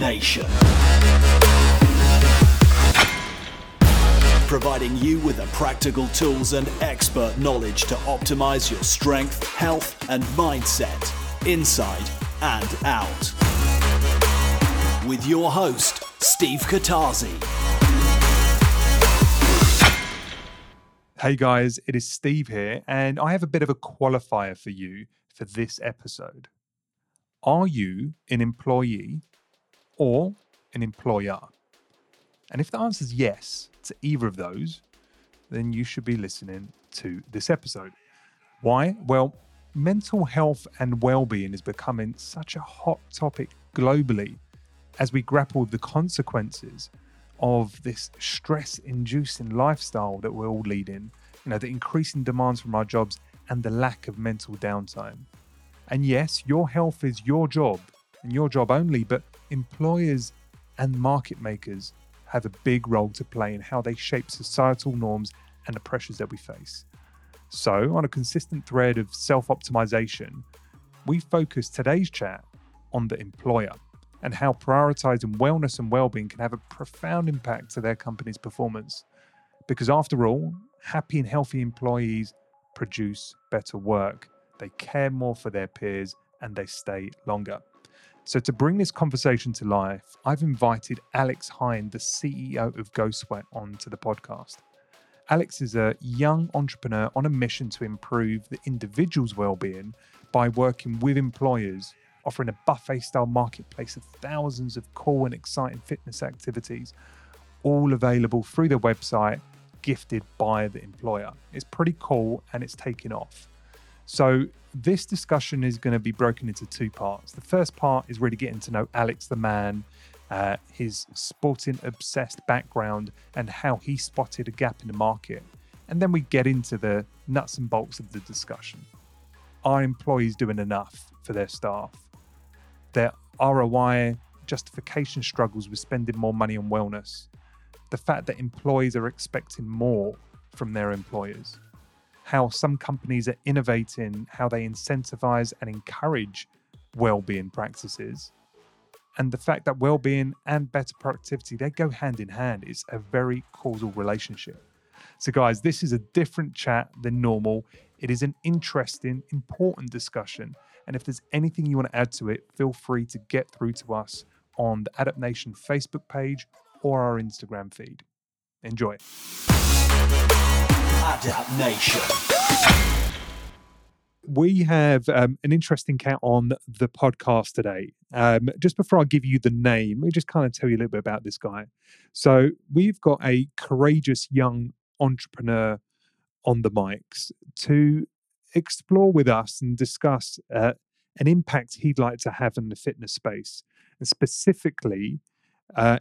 Nation. Providing you with the practical tools and expert knowledge to optimize your strength, health, and mindset, inside and out. With your host, Steve Kotarski. Hey guys, it is Steve here, and I have a bit of a qualifier for you for this episode. Are you an employee or an employer? And if the answer is yes to either of those, then you should be listening to this episode. Why? Well, mental health and well-being is becoming such a hot topic globally as we grapple with the consequences of this stress-inducing lifestyle that we're all leading, the increasing demands from our jobs and the lack of mental downtime. And yes, your health is your job and your job only, but employers and market makers have a big role to play in how they shape societal norms and the pressures that we face. So, on a consistent thread of self-optimization, we focus today's chat on the employer and how prioritizing wellness and well-being can have a profound impact to their company's performance. Because after all, happy and healthy employees produce better work, they care more for their peers, and they stay longer. So to bring this conversation to life, I've invited Alex Hine, the CEO of GoSweat, onto the podcast. Alex is a young entrepreneur on a mission to improve the individual's well-being by working with employers, offering a buffet-style marketplace of thousands of cool and exciting fitness activities, all available through their website, gifted by the employer. It's pretty cool and it's taking off. So this discussion is going to be broken into two parts. The first part is really getting to know Alex the man, his sporting-obsessed background, and how he spotted a gap in the market. And then we get into the nuts and bolts of the discussion. Are employees doing enough for their staff? Their ROI justification struggles with spending more money on wellness, the fact that employees are expecting more from their employers, how some companies are innovating, how they incentivize and encourage well-being practices, and the fact that well-being and better productivity, they go hand in hand. It's a very causal relationship. So guys, this is a different chat than normal. It is an interesting, important discussion. And if there's anything you want to add to it, feel free to get through to us on the Adapt Nation Facebook page or our Instagram feed. Enjoy. Adapt Nation. We have an interesting cat on the podcast today. Just before I give you the name, let me just kind of tell you a little bit about this guy. So we've got a courageous young entrepreneur on the mics to explore with us and discuss an impact he'd like to have in the fitness space, and specifically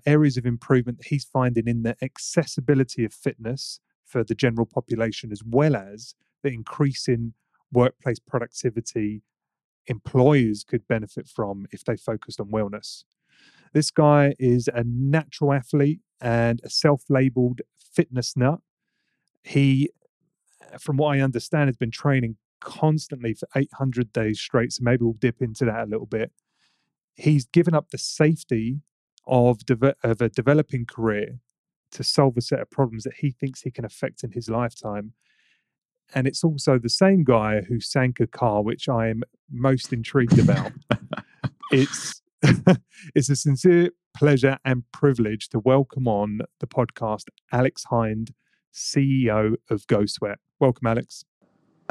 areas of improvement he's finding in the accessibility of fitness for the general population, as well as the increase in workplace productivity employers could benefit from if they focused on wellness. This guy is a natural athlete and a self-labeled fitness nut. He, from what I understand, has been training constantly for 800 days straight. So maybe we'll dip into that a little bit. He's given up the safety of a developing career to solve a set of problems that he thinks he can affect in his lifetime. And it's also the same guy who sank a car, which I am most intrigued about. It's a sincere pleasure and privilege to welcome on the podcast Alex Hine, CEO of GoSweat. Welcome, Alex.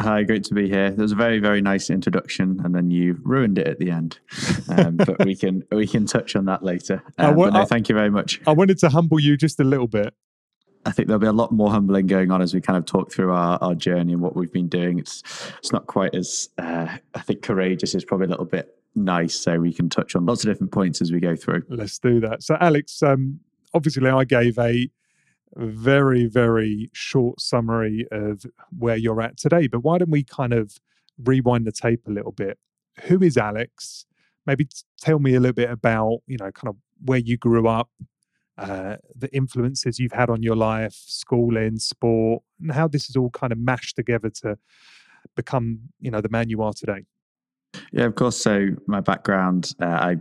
Hi, great to be here. That was a very, very nice introduction, and then you ruined it at the end. But we can touch on that later. Thank you very much. I wanted to humble you just a little bit. I think there'll be a lot more humbling going on as we kind of talk through our journey and what we've been doing. It's not quite as I think courageous is probably a little bit nice. So we can touch on lots of different points as we go through. Let's do that. So, Alex, obviously, I gave a very, very short summary of where you're at today, but why don't we kind of rewind the tape a little bit? Who is Alex? Maybe tell me a little bit about, kind of where you grew up, the influences you've had on your life, schooling, sport, and how this is all kind of mashed together to become, the man you are today. Yeah, of course. So my background, I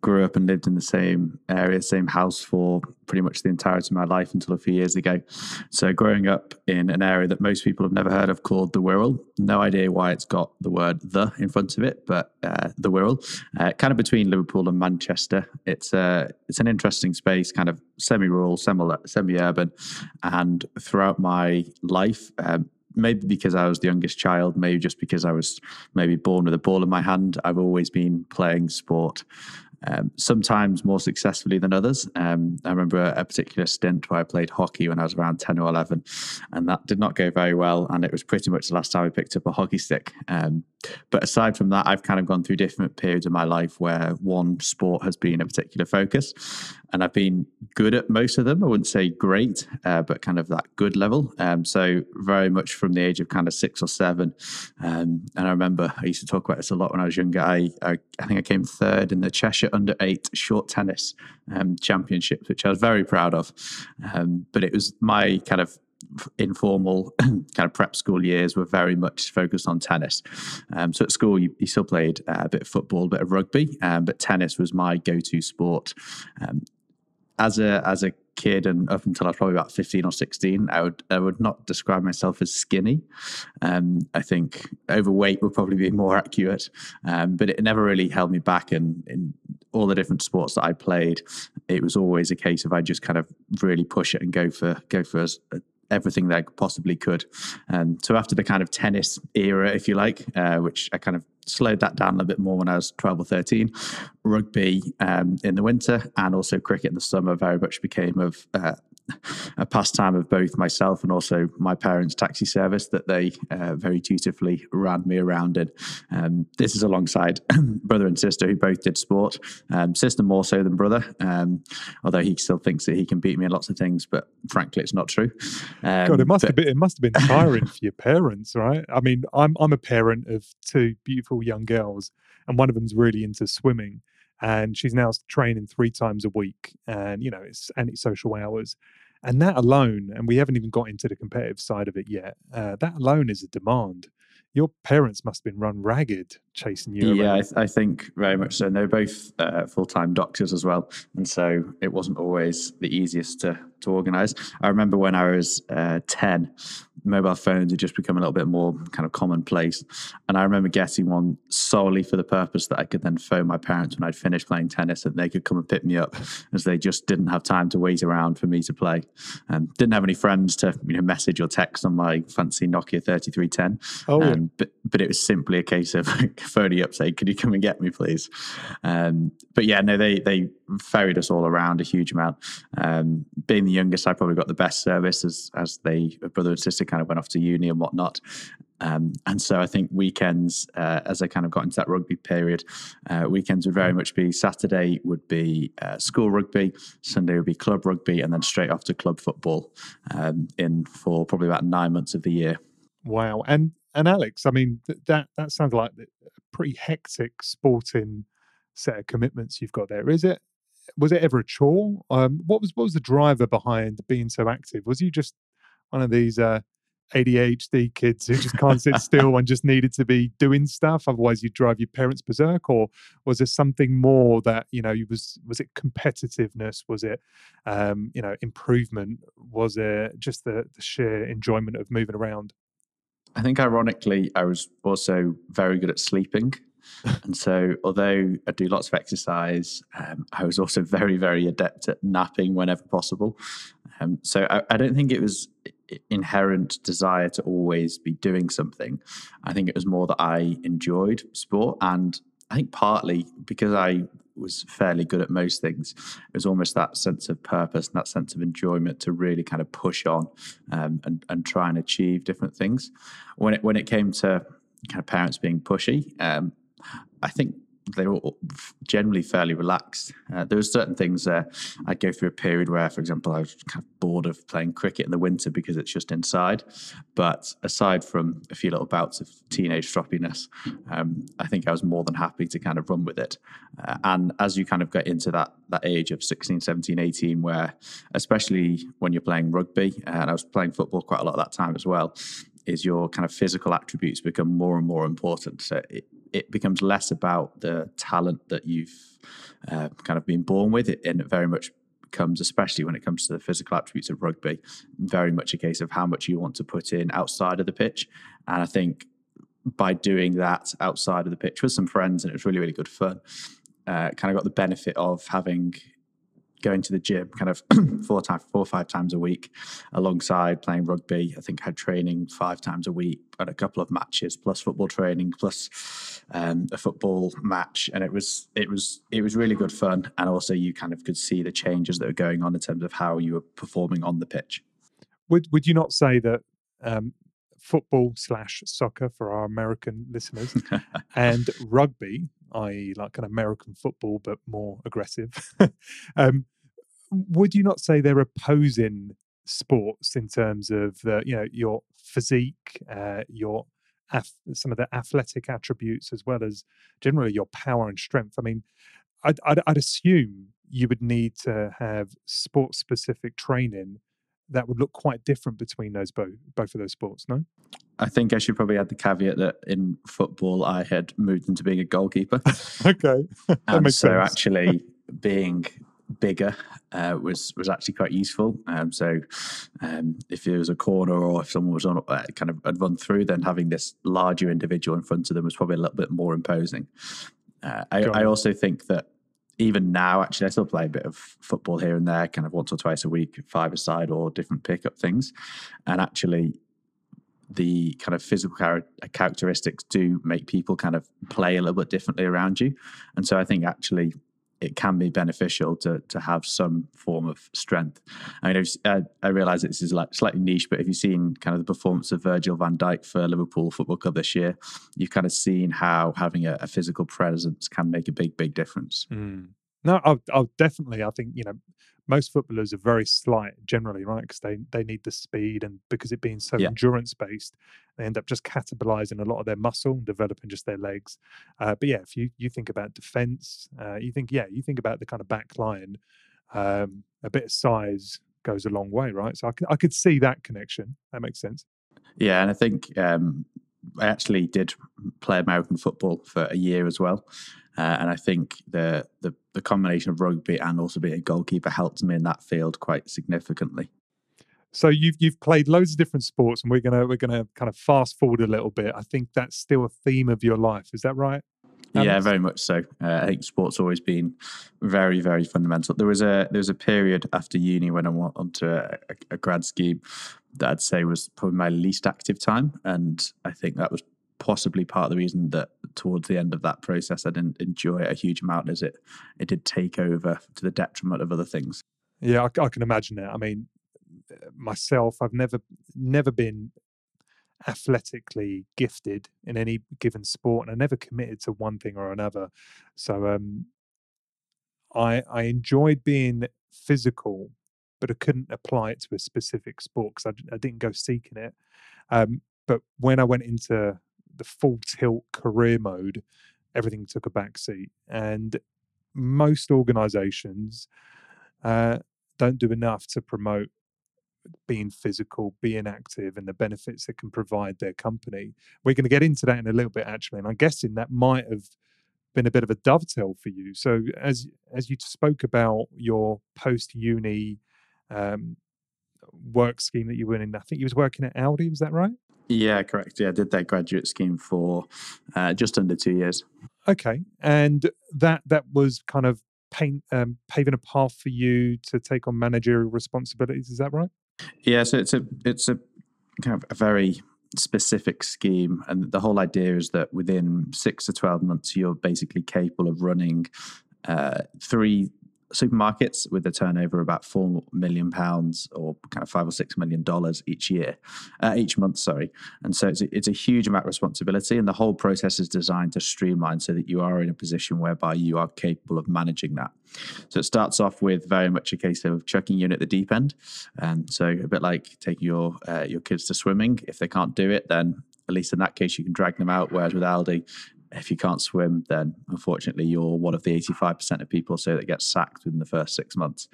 grew up and lived in the same area, same house for pretty much the entirety of my life until a few years ago. So growing up in an area that most people have never heard of called the Wirral. No idea why it's got the word "the" in front of it, but the Wirral, kind of between Liverpool and Manchester. It's an interesting space, kind of semi-rural, semi-urban. And throughout my life, maybe because I was the youngest child, maybe just because I was maybe born with a ball in my hand, I've always been playing sport, sometimes more successfully than others. I remember a particular stint where I played hockey when I was around 10 or 11, and that did not go very well. And it was pretty much the last time I picked up a hockey stick. But aside from that, I've kind of gone through different periods of my life where one sport has been a particular focus, and I've been good at most of them. I wouldn't say great, but kind of that good level. So very much from the age of kind of 6 or 7. And I remember I used to talk about this a lot when I was younger. I think I came third in the Cheshire under 8 short tennis championships, which I was very proud of. But it was my kind of informal kind of prep school years were very much focused on tennis. So at school, you still played a bit of football, a bit of rugby, but tennis was my go-to sport. As a kid and up until I was probably about 15 or 16, I would not describe myself as skinny. I think overweight would probably be more accurate, but it never really held me back. And in all the different sports that I played, it was always a case of I just kind of really push it and go for everything that I possibly could. So after the kind of tennis era, if you like, which I kind of slowed that down a bit more when I was 12 or 13, rugby in the winter and also cricket in the summer very much became of a pastime of both myself and also my parents' taxi service that they very dutifully ran me around in. This is alongside brother and sister who both did sport, sister more so than brother, although he still thinks that he can beat me in lots of things, but frankly it's not true. God, it must have been tiring for your parents, right? I mean, I'm a parent of 2 beautiful young girls, and one of them's really into swimming, and she's now training 3 times a week, and you know, it's antisocial hours. And that alone, and we haven't even got into the competitive side of it yet, that alone is a demand. Your parents must have been run ragged chasing you around. Yeah, I think very much so. And they're both full-time doctors as well. And so it wasn't always the easiest to organise. I remember when I was 10, mobile phones had just become a little bit more kind of commonplace. And I remember getting one solely for the purpose that I could then phone my parents when I'd finished playing tennis and they could come and pick me up, as they just didn't have time to wait around for me to play. Didn't have any friends to, you know, message or text on my fancy Nokia 3310. Oh, but it was simply a case of phoning up saying, could you come and get me, please? But yeah, no, they ferried us all around a huge amount. Being the youngest, I probably got the best service as they, brother and sister, kind of went off to uni and whatnot. And so I think weekends, as I kind of got into that rugby period, weekends would very much be Saturday would be school rugby, Sunday would be club rugby, and then straight off to club football in for probably about 9 months of the year. Wow. And Alex, I mean, that sounds like a pretty hectic sporting set of commitments you've got there. Was it ever a chore? What was the driver behind being so active? Was you just one of these ADHD kids who just can't sit still and just needed to be doing stuff, otherwise you'd drive your parents berserk? Or was there something more that, you know, was it competitiveness? Was it, you know, improvement? Was it just the sheer enjoyment of moving around? I think ironically, I was also very good at sleeping. And so although I do lots of exercise, I was also very, very adept at napping whenever possible. So I don't think it was inherent desire to always be doing something. I think it was more that I enjoyed sport. And I think partly because I was fairly good at most things, it was almost that sense of purpose and that sense of enjoyment to really kind of push on and try and achieve different things. When it came to kind of parents being pushy, I think they were generally fairly relaxed. There were certain things I'd go through a period where, for example, I was kind of bored of playing cricket in the winter because it's just inside. But aside from a few little bouts of teenage stroppiness, I think I was more than happy to kind of run with it. And as you kind of get into that age of 16, 17, 18, where especially when you're playing rugby, and I was playing football quite a lot at that time as well, is your kind of physical attributes become more and more important. So it becomes less about the talent that you've kind of been born with, and it very much becomes, especially when it comes to the physical attributes of rugby, very much a case of how much you want to put in outside of the pitch. And I think by doing that outside of the pitch with some friends, and it was really, really good fun, kind of got the benefit of having... going to the gym kind of four or five times a week alongside playing rugby. I think I had training 5 times a week and a couple of matches plus football training plus a football match. And it was really good fun. And also you kind of could see the changes that were going on in terms of how you were performing on the pitch. Would you not say that football/soccer for our American listeners and rugby, i.e. like an American football, but more aggressive. Would you not say they're opposing sports in terms of the, you know, your physique, some of the athletic attributes, as well as generally your power and strength? I mean, I'd assume you would need to have sports-specific training that would look quite different between those both of those sports, no? I think I should probably add the caveat that in football, I had moved into being a goalkeeper. Okay. And so sense. Actually being bigger was actually quite useful. So if there was a corner or if someone was on kind of had run through, then having this larger individual in front of them was probably a little bit more imposing. I also think that even now, actually, I still play a bit of football here and there, kind of once or twice a week, 5-a-side or different pickup things. And actually, the kind of physical characteristics do make people kind of play a little bit differently around you. And so I think actually it can be beneficial to have some form of strength. I mean, I realise this is like slightly niche, but if you've seen kind of the performance of Virgil van Dijk for Liverpool Football Club this year, you've kind of seen how having a physical presence can make a big, big difference. Mm. No, I'll definitely. I think, you know, most footballers are very slight generally, right? Because they need the speed, and because it being so endurance based, they end up just catabolizing a lot of their muscle and developing just their legs. But yeah, if you think about defense, you think about the kind of back line, a bit of size goes a long way, right? So I could see that connection. That makes sense. Yeah, and I think I actually did play American football for a year as well. And I think the combination of rugby and also being a goalkeeper helped me in that field quite significantly. So you've played loads of different sports, and we're gonna kind of fast forward a little bit. I think that's still a theme of your life. Is that right, Alex? Yeah, very much so. I think sport's always been very, very fundamental. There was a period after uni when I went onto a grad scheme that I'd say was probably my least active time, and I think that was possibly part of the reason that towards the end of that process I didn't enjoy it a huge amount, as it did take over to the detriment of other things. Yeah, I can imagine that. I mean, myself, I've never been athletically gifted in any given sport, and I never committed to one thing or another. So I enjoyed being physical, but I couldn't apply it to a specific sport because I didn't go seeking it. But when I went into the full tilt career mode, everything took a backseat, and most organizations don't do enough to promote being physical, being active, and the benefits it can provide their company. We're going to get into that in a little bit, actually, and I'm guessing that might have been a bit of a dovetail for you. So as you spoke about your post-uni work scheme that you were in, I think you was working at Aldi, was that right? Yeah, correct. Yeah, I did that graduate scheme for just under 2 years. Okay. And that was kind of paving a path for you to take on managerial responsibilities. Is that right? Yeah, so it's a kind of a very specific scheme. And the whole idea is that within 6 to 12 months, you're basically capable of running 3 supermarkets with a turnover about £4 million or kind of $5 or $6 million each month. And so it's a huge amount of responsibility, and the whole process is designed to streamline so that you are in a position whereby you are capable of managing that. So it starts off with very much a case of chucking you in at the deep end, and so a bit like taking your kids to swimming. If they can't do it, then at least in that case you can drag them out, whereas with Aldi, if you can't swim, then unfortunately you're one of the 85% of people that get sacked within the first 6 months.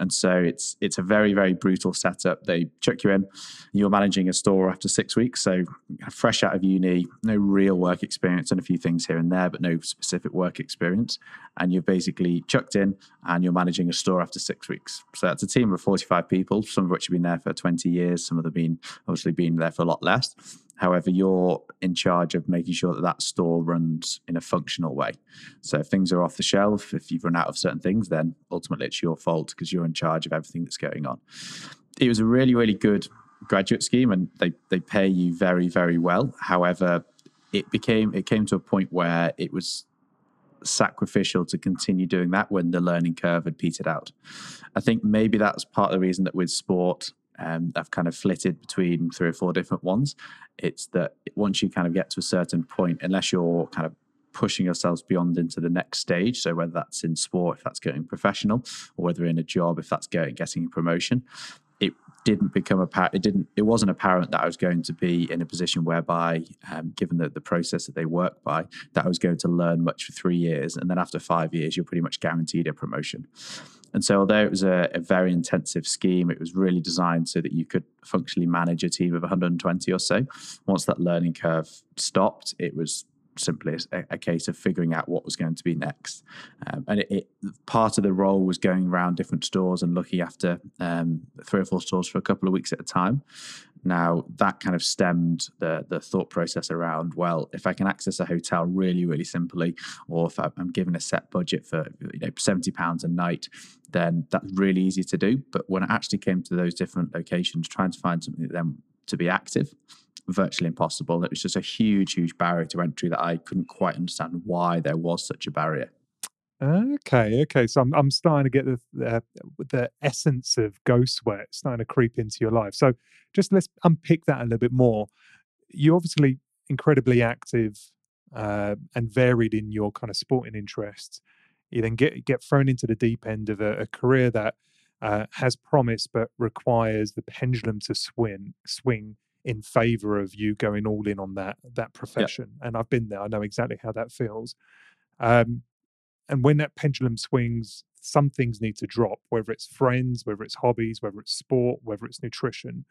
And so it's a very, very brutal setup. They chuck you in. You're managing a store after 6 weeks. So fresh out of uni, no real work experience and a few things here and there, but no specific work experience. And you're basically chucked in and you're managing a store after 6 weeks. So that's a team of 45 people, some of which have been there for 20 years. Some of them have been obviously been there for a lot less. However, you're in charge of making sure that that store runs in a functional way. So if things are off the shelf, if you've run out of certain things, then ultimately it's your fault because you're in charge of everything that's going on. It was a really, really good graduate scheme and they pay you very, very well. However, it came to a point where it was sacrificial to continue doing that when the learning curve had petered out. I think maybe that's part of the reason that with sport, I've kind of flitted between 3 or 4 different ones. It's that once you kind of get to a certain point, unless you're kind of pushing yourselves beyond into the next stage, so whether that's in sport, if that's going professional, or whether in a job, if that's getting a promotion, it wasn't apparent that I was going to be in a position whereby, given the process that they work by, that I was going to learn much for 3 years. And then after 5 years, you're pretty much guaranteed a promotion. And so although it was a very intensive scheme, it was really designed so that you could functionally manage a team of 120 or so. Once that learning curve stopped, it was simply a case of figuring out what was going to be next. And part of the role was going around different stores and looking after 3 or 4 stores for a couple of weeks at a time. Now, that kind of stemmed the thought process around, well, if I can access a hotel really, really simply, or if I'm given a set budget for £70 a night, then that's really easy to do. But when I actually came to those different locations, trying to find something then to be active, virtually impossible. It was just a huge, huge barrier to entry that I couldn't quite understand why there was such a barrier. Okay. So I'm starting to get the essence of GoSweat starting to creep into your life. So just let's unpick that a little bit more. You're obviously incredibly active and varied in your kind of sporting interests. You then get thrown into the deep end of a career that has promise but requires the pendulum to swing in favor of you going all in on that profession. Yep. And I've been there. I know exactly how that feels. And when that pendulum swings, some things need to drop, whether it's friends, whether it's hobbies, whether it's sport, whether it's nutrition.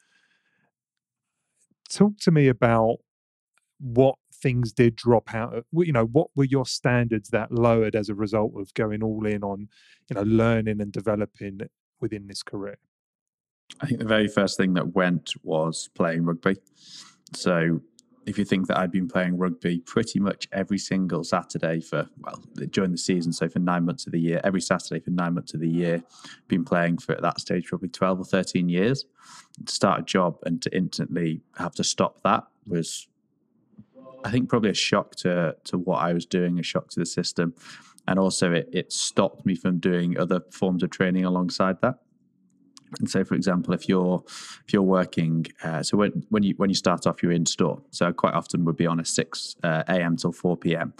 Talk to me about what things did drop out. What were your standards that lowered as a result of going all in on, learning and developing within this career? I think the very first thing that went was playing rugby. So if you think that I'd been playing rugby pretty much every single Saturday during the season, so for 9 months of the year, every Saturday for 9 months of the year, been playing for at that stage probably 12 or 13 years. To start a job and to instantly have to stop that was, I think, probably a shock to what I was doing, a shock to the system. And also it stopped me from doing other forms of training alongside that. And so, for example, if you're working, so when you start off, you're in store. So I quite often would be on a 6 a.m. till 4 p.m.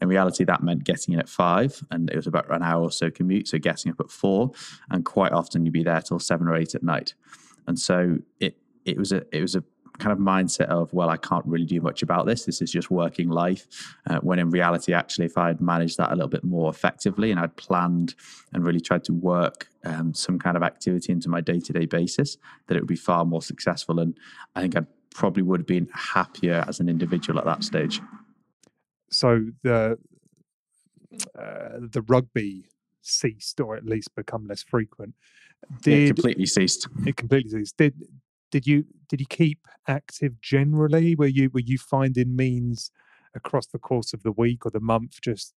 In reality, that meant getting in at 5, and it was about an hour or so commute. So getting up at 4, and quite often you'd be there till 7 or 8 at night. And so it was a kind of mindset of, well, I can't really do much about this. This is just working life. When in reality, actually, if I had managed that a little bit more effectively and I'd planned and really tried to work some kind of activity into my day-to-day basis, that it would be far more successful. And I think I probably would have been happier as an individual at that stage. So the rugby ceased, or at least become less frequent. It completely ceased. Did you keep active generally? Were you finding means across the course of the week or the month just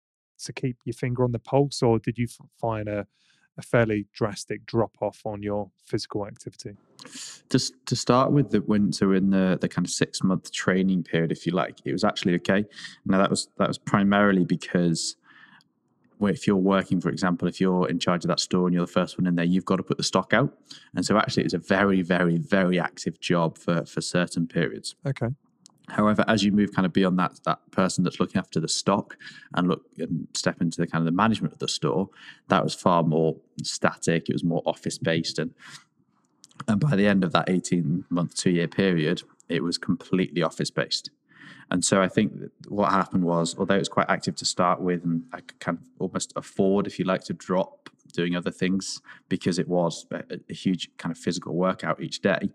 to keep your finger on the pulse, or did you find a fairly drastic drop off on your physical activity? Just to start with, in the kind of 6-month training period, if you like, it was actually okay. Now that was primarily because, if you're working, for example, if you're in charge of that store and you're the first one in there, you've got to put the stock out. And so actually it's a very, very, very active job for certain periods. Okay. However, as you move kind of beyond that person that's looking after the stock and step into the kind of the management of the store, that was far more static. It was more office based. And by the end of that 18-month, 2-year period, it was completely office based. And so I think what happened was, although it was quite active to start with, and I could kind of almost afford, if you like, to drop doing other things, because it was a huge kind of physical workout each day.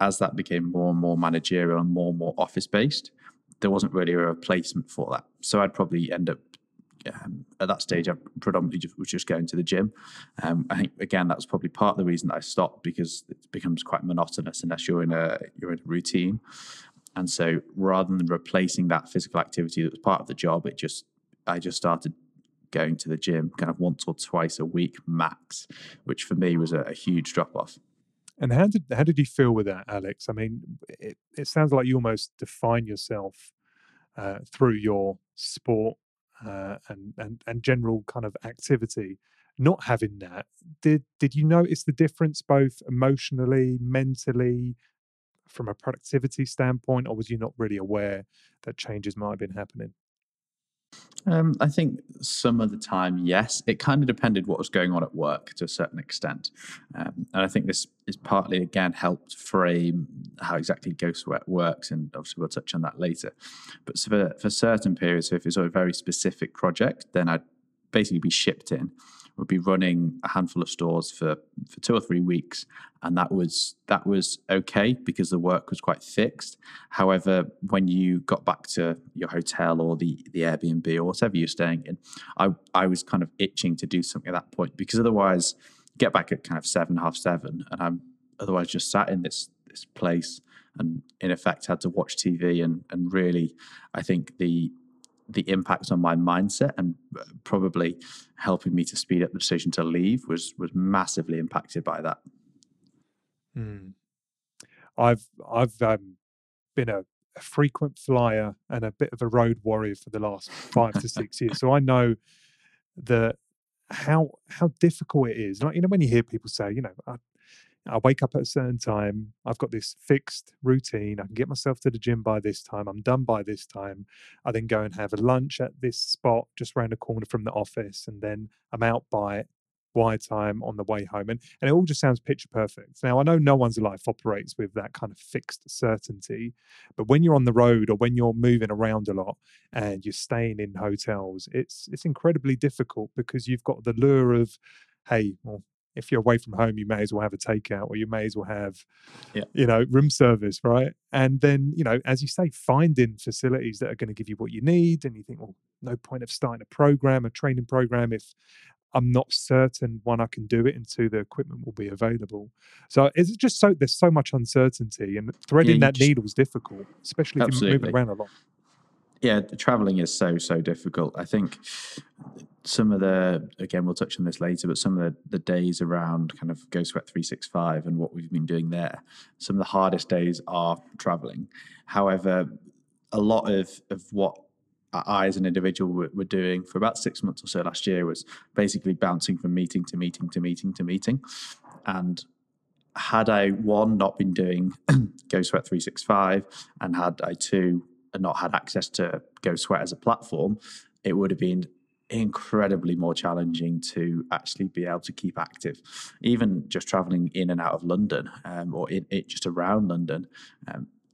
As that became more and more managerial and more office based, there wasn't really a replacement for that. So I'd probably end up at that stage, I predominantly was just going to the gym. I think again that was probably part of the reason that I stopped, because it becomes quite monotonous unless you're in a routine. And so rather than replacing that physical activity that was part of the job, I just started going to the gym kind of once or twice a week max, which for me was a huge drop off. And how did you feel with that, Alex? I mean, it sounds like you almost define yourself through your sport and general kind of activity. Not having that, did you notice the difference both emotionally, mentally, from a productivity standpoint, or was you not really aware that changes might have been happening? I think some of the time, yes. It kind of depended what was going on at work to a certain extent. And I think this is partly, again, helped frame how exactly GoSweat works. And obviously we'll touch on that later. But for certain periods, so if it's a very specific project, then I'd basically be shipped in. We'd be running a handful of stores for 2 or 3 weeks. And that was okay because the work was quite fixed. However, when you got back to your hotel or the Airbnb or whatever you're staying in, I was kind of itching to do something at that point, because otherwise get back at kind of 7, half 7, and I'm otherwise just sat in this place and in effect had to watch TV and really, I think the impact on my mindset and probably helping me to speed up the decision to leave was massively impacted by that. Mm. I've been a frequent flyer and a bit of a road warrior for the last 5 to 6 years, so I know that how difficult it is. Like, you know, when you hear people say, you know, I wake up at a certain time, I've got this fixed routine, I can get myself to the gym by this time, I'm done by this time, I then go and have a lunch at this spot just around the corner from the office, and then I'm out by Y time on the way home. And it all just sounds picture perfect. Now, I know no one's life operates with that kind of fixed certainty, but when you're on the road or when you're moving around a lot and you're staying in hotels, it's incredibly difficult, because you've got the lure of, hey, well, if you're away from home, you may as well have a takeout, or you may as well have, you know, room service, right? And then, you know, as you say, finding facilities that are going to give you what you need. And you think, well, no point of starting a training program, if I'm not certain, one, I can do it, and two, the equipment will be available. So it's just so there's so much uncertainty, and threading that needle is difficult, especially if you're moving around a lot. Yeah, traveling is so difficult. I think some of the, again, we'll touch on this later, but some of the days around kind of GoSweat 365 and what we've been doing there, some of the hardest days are traveling. However, a lot of what I as an individual were doing for about 6 months or so last year was basically bouncing from meeting to meeting to meeting to meeting. And had I, one, not been doing GoSweat 365, and had I, two, not had access to GoSweat as a platform, it would have been incredibly more challenging to actually be able to keep active. Even just traveling in and out of London, or just around London,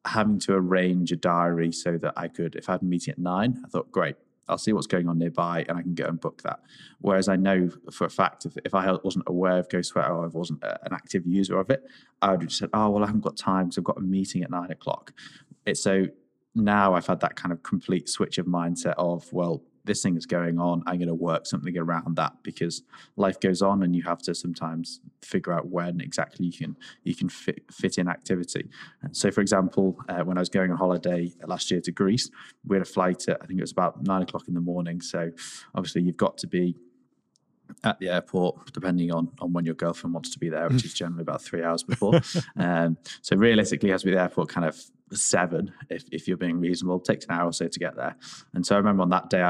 having to arrange a diary so that I could, if I had a meeting at 9, I thought, great, I'll see what's going on nearby and I can go and book that. Whereas I know for a fact, if I wasn't aware of GoSweat or I wasn't an active user of it, I would have said, oh, well, I haven't got time because I've got a meeting at 9 o'clock. So now I've had that kind of complete switch of mindset of, well, this thing is going on, I'm going to work something around that, because life goes on and you have to sometimes figure out when exactly you can fit in activity. So for example, when I was going on holiday last year to Greece, we had a flight at, I think it was about 9 o'clock in the morning. So obviously you've got to be at the airport, depending on when your girlfriend wants to be there, which is generally about 3 hours before. So realistically, it has to be the airport kind of 7, if you're being reasonable. It takes an hour or so to get there. And so I remember on that day,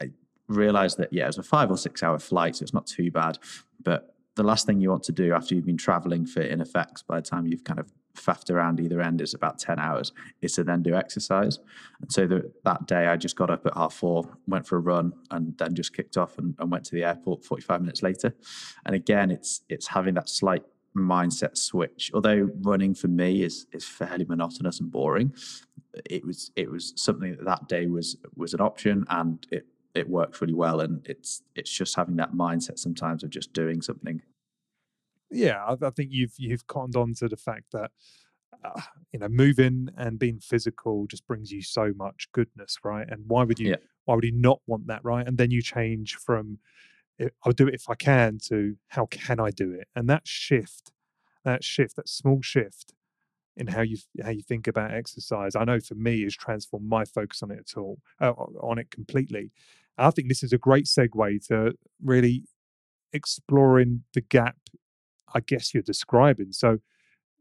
I realised that, yeah, it was a 5 or 6 hour flight, so it's not too bad. But the last thing you want to do after you've been travelling for, in effect, by the time you've kind of faffed around either end, is about 10 hours, is to then do exercise. And so that day I just got up at 4:30, went for a run, and then just kicked off and went to the airport 45 minutes later. And again, it's having that slight mindset switch. Although running for me is fairly monotonous and boring, it was something that day was an option, and it it works really well. And it's just having that mindset sometimes of just doing something. Yeah, I think you've cottoned on to the fact that moving and being physical just brings you so much goodness, right? And why would you not want that, right? And then you change from I'll do it if I can to how can I do it? And that small shift in how you think about exercise, I know for me has transformed my focus on it completely. I think this is a great segue to really exploring the gap, I guess, you're describing. So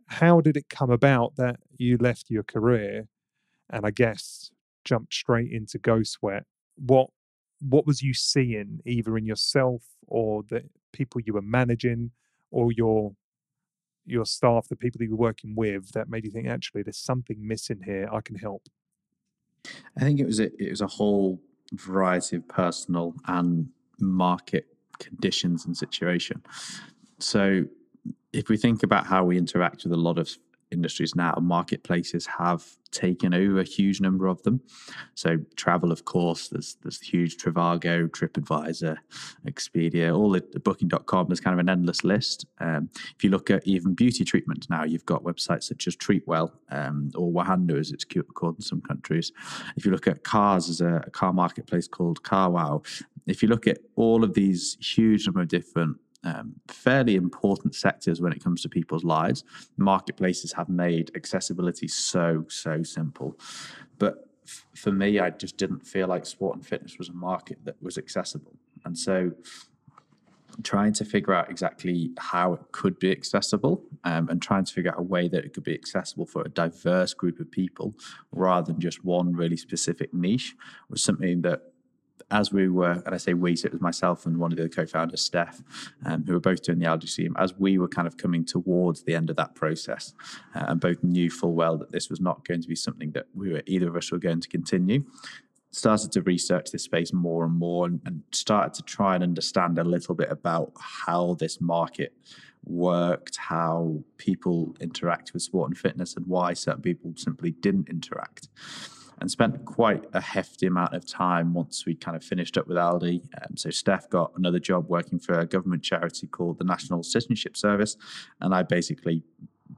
how did it come about that you left your career and I guess jumped straight into GoSweat? What was you seeing either in yourself or the people you were managing or your staff, the people that you were working with, that made you think, actually, there's something missing here, I can help? I think it was a whole variety of personal and market conditions and situation. So if we think about how we interact with a lot of industries now, marketplaces have taken over a huge number of them. So travel, of course, there's huge Trivago, TripAdvisor, Expedia, all the booking.com, there's kind of an endless list. If you look at even beauty treatments now, you've got websites such as TreatWell or Wahanda, as it's called in some countries. If you look at cars, there's a car marketplace called CarWow. If you look at all of these huge number of different fairly important sectors when it comes to people's lives, marketplaces have made accessibility so simple. But for me, I just didn't feel like sport and fitness was a market that was accessible. And so trying to figure out exactly how it could be accessible and trying to figure out a way that it could be accessible for a diverse group of people rather than just one really specific niche was something that, as we were, and I say we, so it was myself and one of the other co-founders, Steph, who were both doing the Aldi team, as we were kind of coming towards the end of that process and both knew full well that this was not going to be something that either of us were going to continue, started to research this space more and more and started to try and understand a little bit about how this market worked, how people interact with sport and fitness and why certain people simply didn't interact. And spent quite a hefty amount of time once we kind of finished up with Aldi. So Steph got another job working for a government charity called the National Citizenship Service. And I basically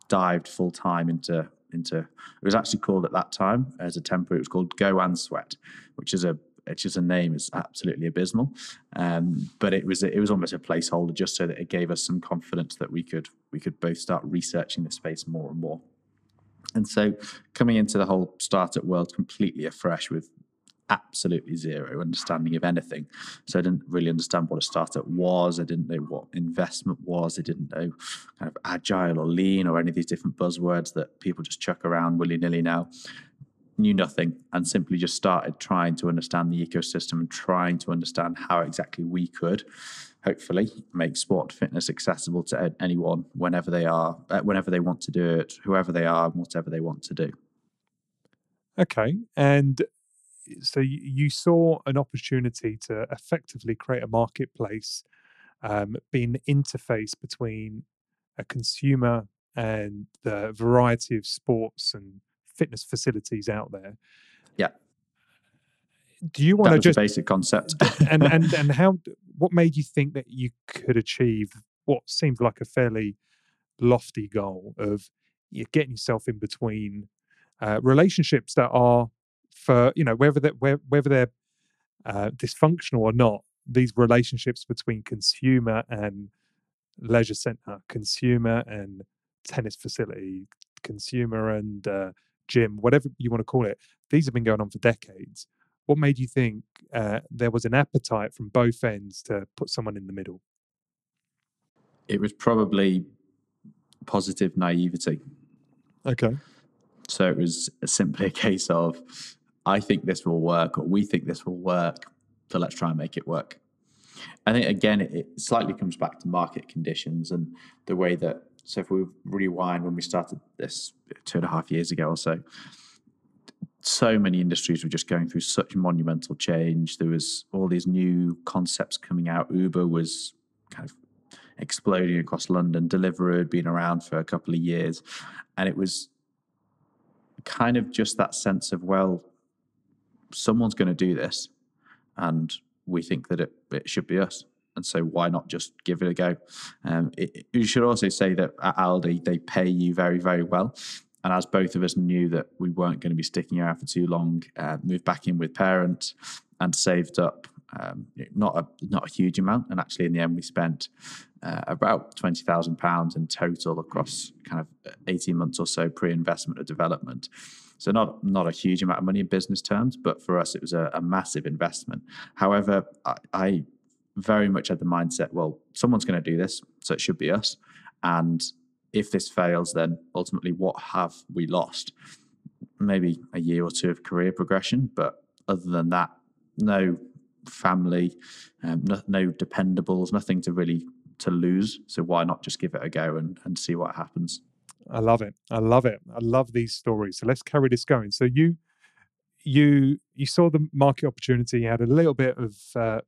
dived full time into it was actually called at that time as a temporary, it was called Go and Sweat, which is a name is absolutely abysmal. But it was almost a placeholder just so that it gave us some confidence that we could both start researching the space more and more. And so coming into the whole startup world completely afresh with absolutely zero understanding of anything. So I didn't really understand what a startup was. I didn't know what investment was. I didn't know kind of agile or lean or any of these different buzzwords that people just chuck around willy-nilly now. Knew nothing and simply just started trying to understand the ecosystem and trying to understand how exactly we could hopefully make sport fitness accessible to anyone whenever they want to do it, whoever they are, and whatever they want to do. Okay. And so you saw an opportunity to effectively create a marketplace, being the interface between a consumer and the variety of sports and fitness facilities out there. Yeah. Do you want to just basic concept? and how? What made you think that you could achieve what seemed like a fairly lofty goal of getting yourself in between relationships that are for whether they're dysfunctional or not, these relationships between consumer and leisure centre, consumer and tennis facility, consumer and gym, whatever you want to call it, these have been going on for decades. What made you think there was an appetite from both ends to put someone in the middle? It was probably positive naivety. Okay. So it was simply a case of, I think this will work, or we think this will work, so let's try and make it work. I think, again, it slightly comes back to market conditions and the way that, so if we rewind when we started this 2.5 years ago or so many industries were just going through such monumental change. There was all these new concepts coming out. Uber was kind of exploding across London. Deliveroo had been around for a couple of years. And it was kind of just that sense of, well, someone's going to do this. and we think that it should be us. And so why not just give it a go? You should also say that at Aldi, they pay you very, very well. And as both of us knew that we weren't going to be sticking around for too long, moved back in with parents and saved up not a huge amount. And actually, in the end, we spent about £20,000 in total across kind of 18 months or so pre-investment of development. So not a huge amount of money in business terms, but for us, it was a massive investment. However, I very much had the mindset, well, someone's going to do this, so it should be us. And if this fails, then ultimately what have we lost? Maybe a year or two of career progression, but other than that, no family, no dependables, nothing to really to lose. So why not just give it a go and see what happens? I love it. I love it. I love these stories. So let's carry this going. So you saw the market opportunity, you had a little bit of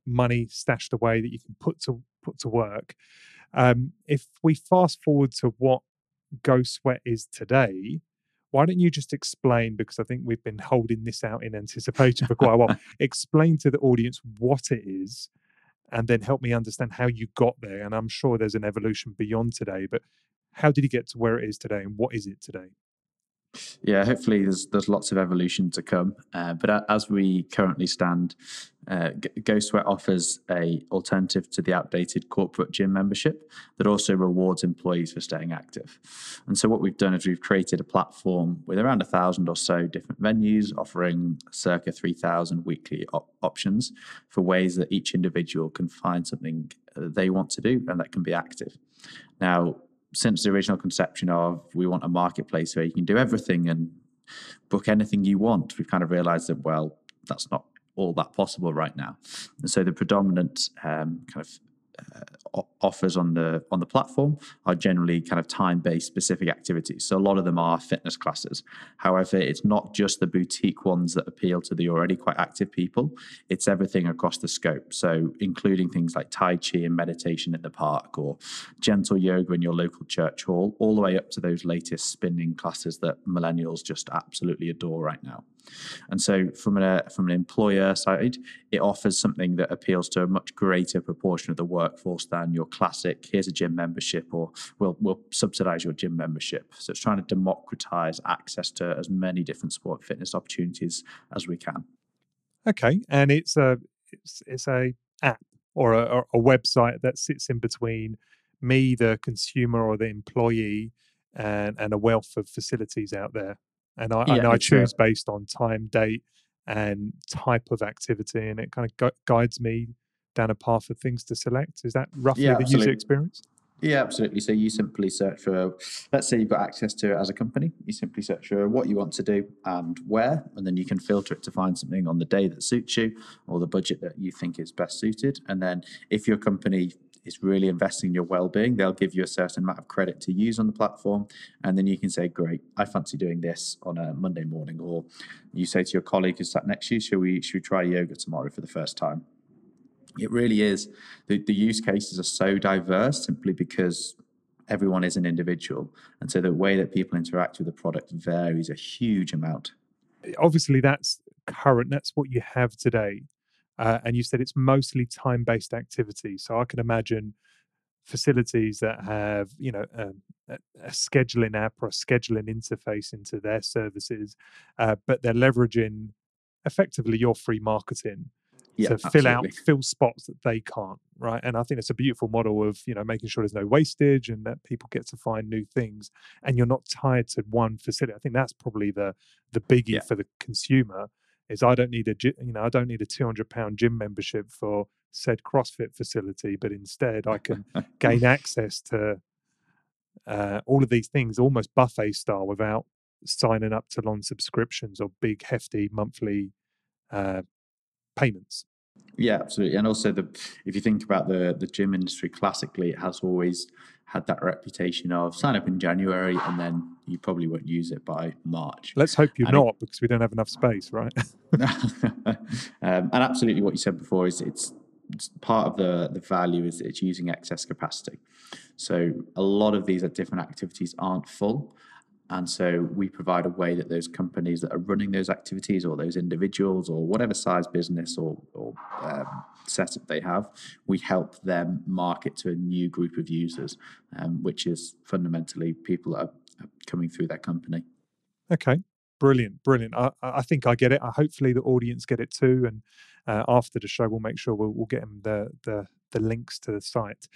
money stashed away that you can put to work. If we fast forward to what GoSweat is today, why don't you just explain, because I think we've been holding this out in anticipation for quite a while, explain to the audience what it is, and then help me understand how you got there. And I'm sure there's an evolution beyond today, but how did you get to where it is today, and what is it today? Yeah, hopefully there's lots of evolution to come. But as we currently stand, GoSweat offers a alternative to the outdated corporate gym membership that also rewards employees for staying active. And so what we've done is we've created a platform with around 1,000 or so different venues, offering circa 3,000 weekly options for ways that each individual can find something that they want to do and that can be active. Now, since the original conception of we want a marketplace where you can do everything and book anything you want, we've kind of realized that, well, that's not all that possible right now. And so the predominant offers on the platform are generally kind of time-based specific activities. So a lot of them are fitness classes. However, it's not just the boutique ones that appeal to the already quite active people. It's everything across the scope. So including things like Tai Chi and meditation in the park, or gentle yoga in your local church hall, all the way up to those latest spinning classes that millennials just absolutely adore right now. And so from an employer side, it offers something that appeals to a much greater proportion of the workforce than your classic, here's a gym membership, or we'll subsidize your gym membership. So it's trying to democratize access to as many different sport and fitness opportunities as we can. Okay. And it's a app or a website that sits in between me, the consumer or the employee, and a wealth of facilities out there. And I choose based on time, date, and type of activity, and it kind of guides me down a path of things to select. Is that roughly the user experience? Yeah, absolutely. So you simply search for, let's say you've got access to it as a company, you simply search for what you want to do and where, and then you can filter it to find something on the day that suits you or the budget that you think is best suited. And then if your company is really investing in your well-being, they'll give you a certain amount of credit to use on the platform. And then you can say, great, I fancy doing this on a Monday morning. Or you say to your colleague who's sat next to you, should we try yoga tomorrow for the first time? It really is. The use cases are so diverse simply because everyone is an individual. And so the way that people interact with the product varies a huge amount. Obviously, that's current. That's what you have today. And you said it's mostly time-based activities. So I can imagine facilities that have, a scheduling app or a scheduling interface into their services, but they're leveraging effectively your free marketing to fill spots that they can't, right? And I think it's a beautiful model of, making sure there's no wastage and that people get to find new things and you're not tied to one facility. I think that's probably the biggie for the consumer. Is I don't need a £200 gym membership for said CrossFit facility, but instead I can gain access to all of these things almost buffet style without signing up to long subscriptions or big hefty monthly payments. Yeah, absolutely. And also if you think about the gym industry classically, it has always had that reputation of sign up in January and then you probably won't use it by March. Let's hope not, because we don't have enough space, right? And absolutely what you said before is it's part of the value is it's using excess capacity. So a lot of these different activities aren't full. And so we provide a way that those companies that are running those activities, or those individuals, or whatever size business or setup they have, we help them market to a new group of users, which is fundamentally people that are coming through their company. Okay, brilliant. I think I get it. Hopefully the audience get it too. And after the show, we'll make sure we'll get them the links to the site.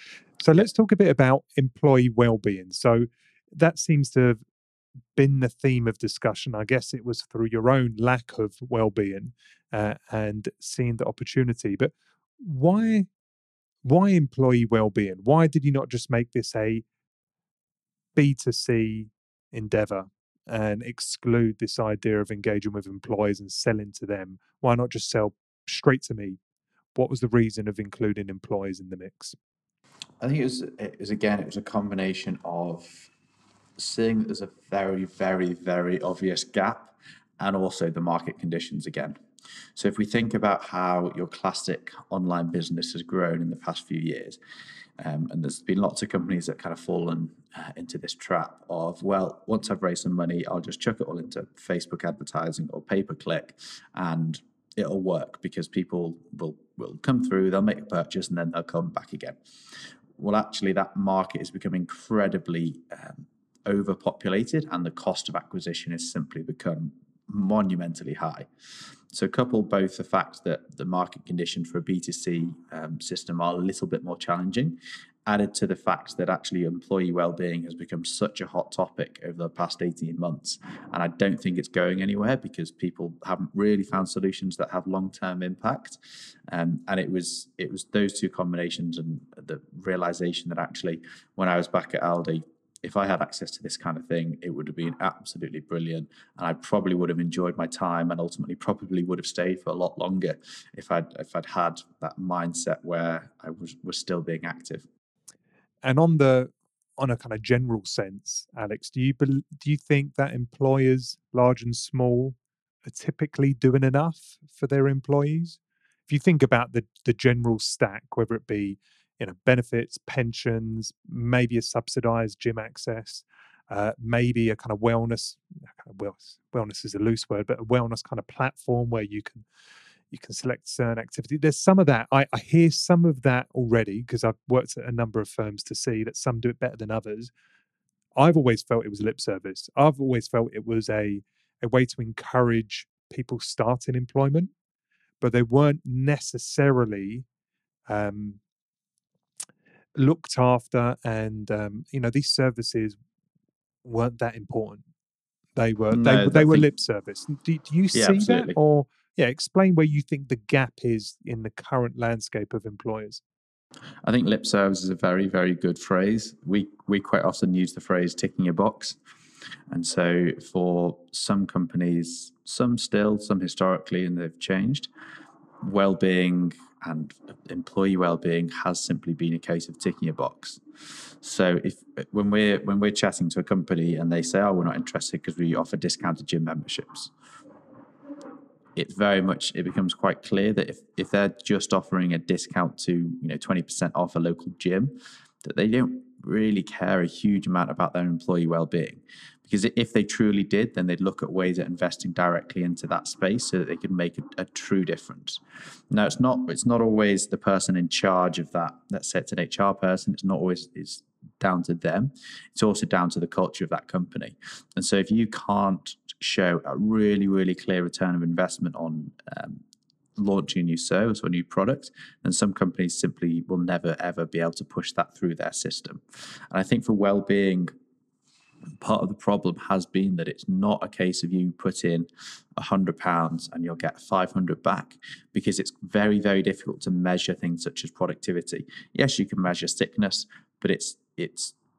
So let's talk a bit about employee wellbeing. So that seems to have been the theme of discussion. I guess it was through your own lack of well-being and seeing the opportunity. But why employee well-being? Why did you not just make this a B2C endeavor and exclude this idea of engaging with employees and selling to them? Why not just sell straight to me? What was the reason of including employees in the mix? I think it was a combination of seeing that there's a very, very, very obvious gap, and also the market conditions again. So if we think about how your classic online business has grown in the past few years, and there's been lots of companies that kind of fallen into this trap of, well, once I've raised some money, I'll just chuck it all into Facebook advertising or pay-per-click, and it'll work because people will come through, they'll make a purchase, and then they'll come back again. Well, actually, that market has become incredibly overpopulated, and the cost of acquisition has simply become monumentally high. So couple both the fact that the market conditions for a B2C system are a little bit more challenging, added to the fact that actually employee well-being has become such a hot topic over the past 18 months. And I don't think it's going anywhere because people haven't really found solutions that have long-term impact. And it was those two combinations and the realization that actually when I was back at Aldi, if I had access to this kind of thing, it would have been absolutely brilliant. And I probably would have enjoyed my time and ultimately probably would have stayed for a lot longer if I'd had that mindset where I was still being active. And on a kind of general sense, Alex, do you think that employers, large and small, are typically doing enough for their employees? If you think about the general stack, whether it be benefits, pensions, maybe a subsidized gym access, maybe a kind of wellness is a loose word, but a wellness kind of platform where you can select certain activity. There's some of that. I hear some of that already because I've worked at a number of firms to see that some do it better than others. I've always felt it was lip service. I've always felt it was a way to encourage people starting employment, but they weren't necessarily looked after, and these services weren't that important. They were lip service. Do you see absolutely. That? Or explain where you think the gap is in the current landscape of employers. I think lip service is a very, very good phrase. We quite often use the phrase ticking a box. And so for some companies, some still, some historically, and they've changed, well-being and employee well-being has simply been a case of ticking a box. So when we're chatting to a company and they say, oh, we're not interested because we offer discounted gym memberships, it becomes quite clear that if they're just offering a discount to 20% off a local gym, that they don't really care a huge amount about their employee well-being. Because if they truly did, then they'd look at ways at investing directly into that space so that they could make a true difference. Now, it's not always the person in charge of that. Let's say it's an HR person. It's down to them. It's also down to the culture of that company. And so if you can't show a really, really clear return of investment on launching a new service or a new product, and some companies simply will never, ever be able to push that through their system. And I think for well-being, part of the problem has been that it's not a case of you put in £100 and you'll get £500 back, because it's very, very difficult to measure things such as productivity. Yes, you can measure sickness, but it's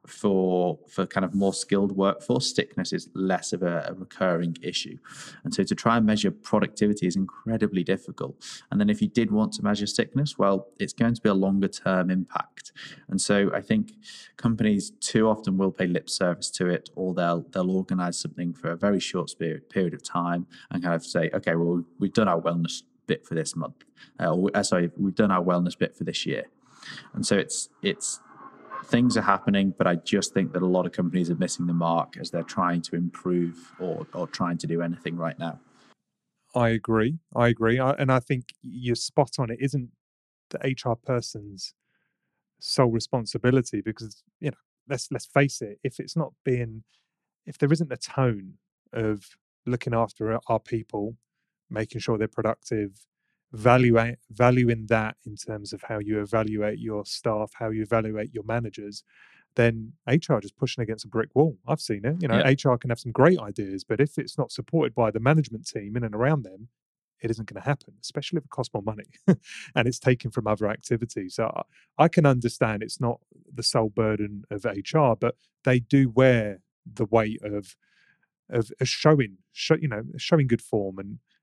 for kind of more skilled workforce, sickness is less of a recurring issue. And so to try and measure productivity is incredibly difficult. And then if you did want to measure sickness, well, it's going to be a longer term impact. And so I think companies too often will pay lip service to it, or they'll organize something for a very short period of time and kind of say, okay, well, we've done our wellness bit for this month. We've done our wellness bit for this year. And so it's things are happening, but I just think that a lot of companies are missing the mark as they're trying to improve or trying to do anything right now. I agree. And I think you're spot on. It isn't the HR person's sole responsibility because, you know, let's face it, if there isn't a tone of looking after our people, making sure they're productive, valuing that in terms of how you evaluate your staff, how you evaluate your managers, then HR just pushing against a brick wall. I've seen it. You know, yeah. HR can have some great ideas, but if it's not supported by the management team in and around them, it isn't going to happen, especially if it costs more money and it's taken from other activities. So I can understand it's not the sole burden of HR, but they do wear the weight of showing good form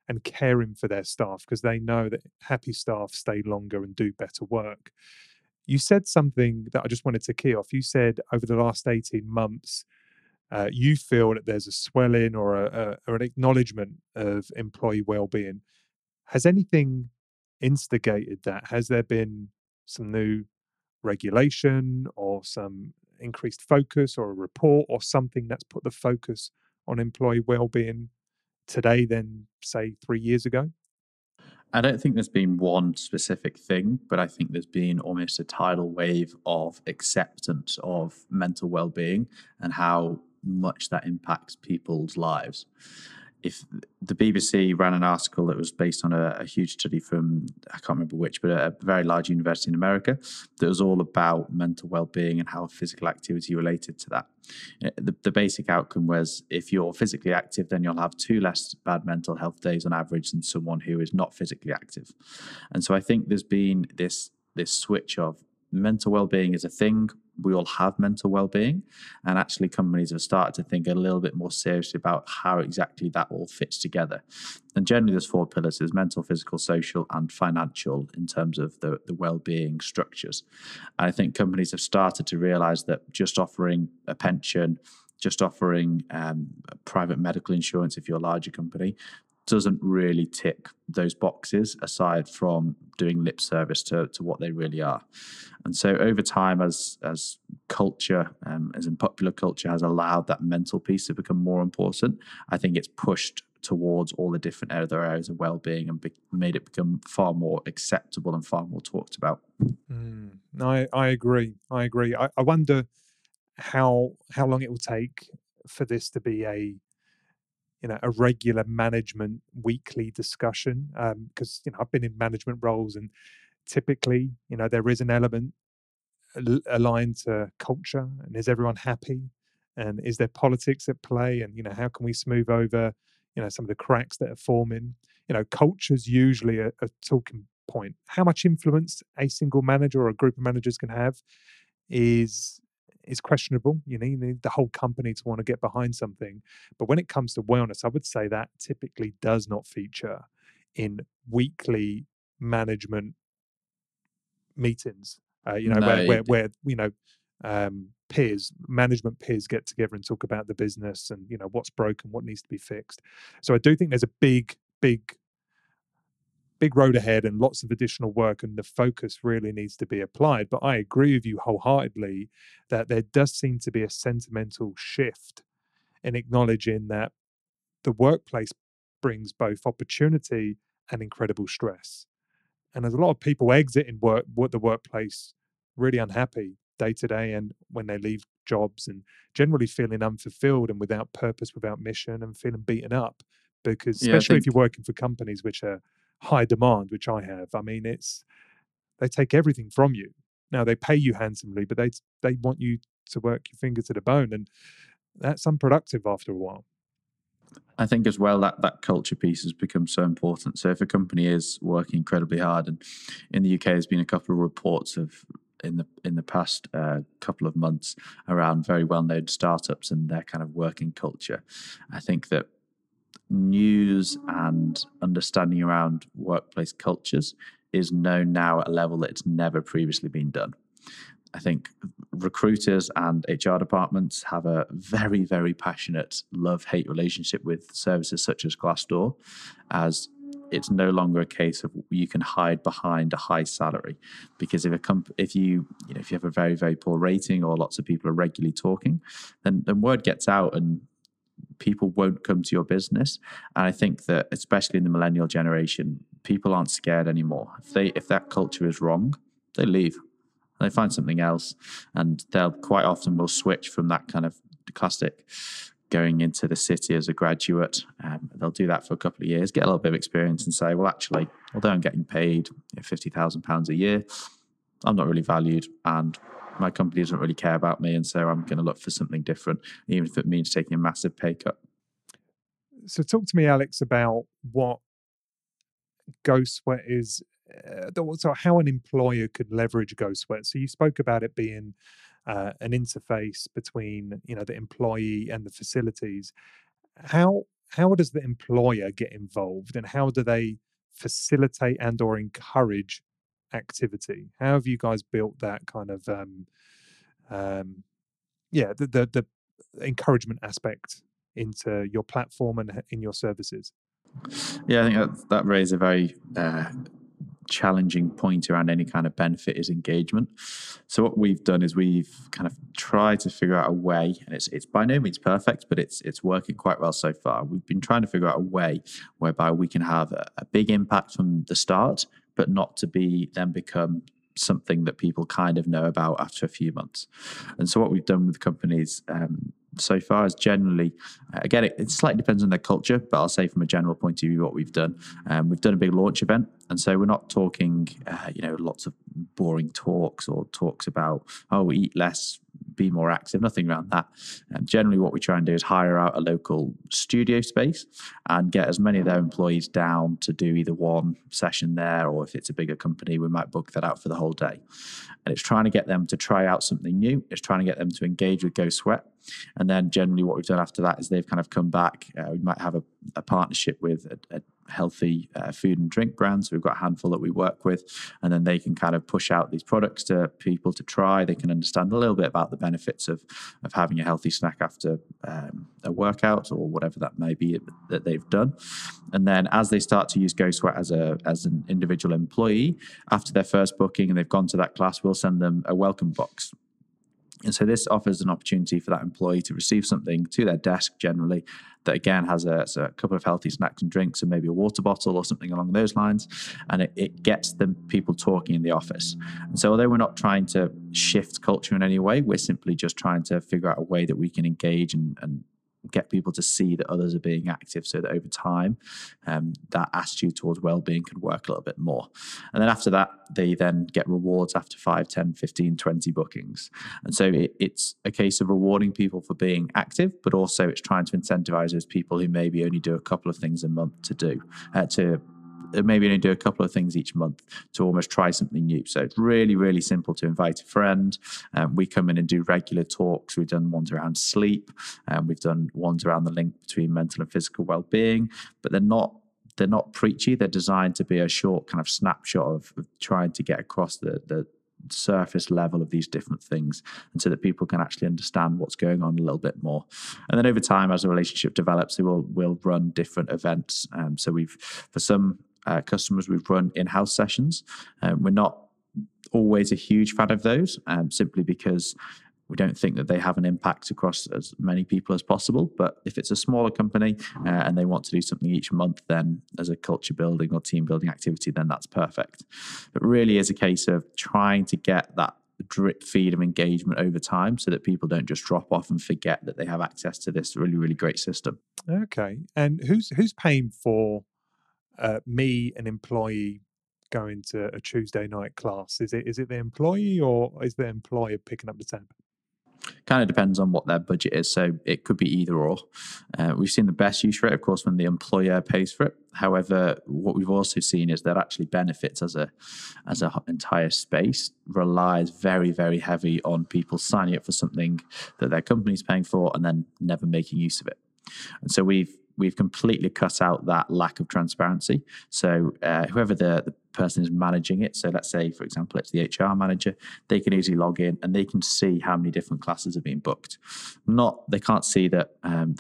and caring for their staff, because they know that happy staff stay longer and do better work. You said something that I just wanted to key off. You said over the last 18 months, you feel that there's a swelling or an acknowledgement of employee well-being. Has anything instigated that? Has there been some new regulation or some increased focus or a report or something that's put the focus on employee well-being today than, say, 3 years ago? I don't think there's been one specific thing, but I think there's been almost a tidal wave of acceptance of mental well-being and how much that impacts people's lives. If the BBC ran an article that was based on a huge study from, I can't remember which, but a very large university in America that was all about mental well-being and how physical activity related to that. The basic outcome was if you're physically active, then you'll have 2 less bad mental health days on average than someone who is not physically active. And so I think there's been this switch of mental well-being is a thing. We all have mental well-being, and actually companies have started to think a little bit more seriously about how exactly that all fits together. And generally there's 4 pillars: there's mental, physical, social and financial in terms of the well-being structures. And I think companies have started to realize that just offering a pension, just offering private medical insurance if you're a larger company doesn't really tick those boxes, aside from doing lip service to what they really are. And so over time, as culture, as in popular culture, has allowed that mental piece to become more important, I think it's pushed towards all the different other areas of well-being and made it become far more acceptable and far more talked about. I agree. I wonder how long it will take for this to be a regular management weekly discussion, because I've been in management roles, and typically there is an element aligned to culture and is everyone happy and is there politics at play, and how can we smooth over some of the cracks that are forming. Culture's usually a talking point. How much influence a single manager or a group of managers can have is questionable. You need the whole company to want to get behind something. But when it comes to wellness, I would say that typically does not feature in weekly management meetings. Management peers get together and talk about the business and what's broken, what needs to be fixed. So I do think there's a big road ahead and lots of additional work, and the focus really needs to be applied. But I agree with you wholeheartedly that there does seem to be a sentimental shift in acknowledging that the workplace brings both opportunity and incredible stress. And there's a lot of people exiting the workplace really unhappy day to day, and when they leave jobs, and generally feeling unfulfilled and without purpose, without mission, and feeling beaten up, because especially if you're working for companies which are high demand, which I have. I mean, they take everything from you. Now they pay you handsomely, but they want you to work your finger to the bone, and that's unproductive after a while. I think as well that culture piece has become so important. So if a company is working incredibly hard, and in the UK there's been a couple of reports of in the past couple of months around very well-known startups and their kind of working culture. I think that news and understanding around workplace cultures is known now at a level that it's never previously been done. I think recruiters and HR departments have a very, very passionate love-hate relationship with services such as Glassdoor, as it's no longer a case of you can hide behind a high salary, because if you have a very, very poor rating or lots of people are regularly talking, then word gets out and people won't come to your business. And I think that especially in the millennial generation, people aren't scared anymore. If that culture is wrong, they leave. They find something else, and they'll quite often will switch from that kind of classic going into the city as a graduate. They'll do that for a couple of years, get a little bit of experience and say, well, actually, although I'm getting paid £50,000 a year, I'm not really valued and my company doesn't really care about me. And so I'm going to look for something different, even if it means taking a massive pay cut. So talk to me, Alex, about what GoSweat is. So how an employer could leverage GoSweat. So you spoke about it being an interface between the employee and the facilities. How does the employer get involved, and how do they facilitate and or encourage activity? How have you guys built that kind of the encouragement aspect into your platform and in your services? Yeah, I think that raises a very challenging point around any kind of benefit is engagement. So what we've done is we've kind of tried to figure out a way, and it's by no means perfect, but it's working quite well so far. We've been trying to figure out a way whereby we can have a big impact from the start, but not to become something that people kind of know about after a few months. And so what we've done with companies so far is generally, again, it slightly depends on their culture, but I'll say from a general point of view what we've done. We've done a big launch event, and so we're not talking, lots of boring talks or talks about, eat less, be more active, nothing around that. Generally what we try and do is hire out a local studio space and get as many of their employees down to do either one session there, or if it's a bigger company, we might book that out for the whole day. And it's trying to get them to try out something new. It's trying to get them to engage with GoSweat. And then generally what we've done after that is they've kind of come back. We might have a partnership with a healthy food and drink brands. We've got a handful that we work with, and then they can kind of push out these products to people to try. They can understand a little bit about the benefits of having a healthy snack after a workout or whatever that may be that they've done. And then as they start to use GoSweat as an individual employee, after their first booking and they've gone to that class, we'll send them a welcome box. And so this offers an opportunity for that employee to receive something to their desk generally that, again, has a couple of healthy snacks and drinks and maybe a water bottle or something along those lines. And it gets the people talking in the office. And so although we're not trying to shift culture in any way, we're simply just trying to figure out a way that we can engage and get people to see that others are being active, so that over time that attitude towards well-being can work a little bit more. And then after that, they then get rewards after 5, 10, 15, 20 bookings. And so it's a case of rewarding people for being active, but also it's trying to incentivize those people who maybe only do a couple of things a month to do, maybe only do a couple of things each month, to almost try something new. So it's really, really simple to invite a friend. We come in and do regular talks. We've done ones around sleep. We've done ones around the link between mental and physical well-being, but they're not preachy. They're designed to be a short kind of snapshot of trying to get across the surface level of these different things, and so that people can actually understand what's going on a little bit more. And then over time, as the relationship develops, we'll run different events. So we've, for some customers, we've run in-house sessions. We're not always a huge fan of those, simply because we don't think that they have an impact across as many people as possible. But if it's a smaller company and they want to do something each month, then as a culture building or team building activity, then that's perfect. It really is a case of trying to get that drip feed of engagement over time, so that people don't just drop off and forget that they have access to this really, really great system. Okay. And who's paying for me, an employee, going to a Tuesday night class? Is it the employee, or is the employer picking up the tab? Kind of depends on what their budget is, so it could be either or. We've seen the best use rate, of course, when the employer pays for it. However, what we've also seen is that actually benefits as an entire space relies very, very heavy on people signing up for something that their company's paying for and then never making use of it. And so we've completely cut out that lack of transparency. So whoever the person is managing it, so let's say, for example, it's the HR manager, they can easily log in and they can see how many different classes are being booked. They can't see that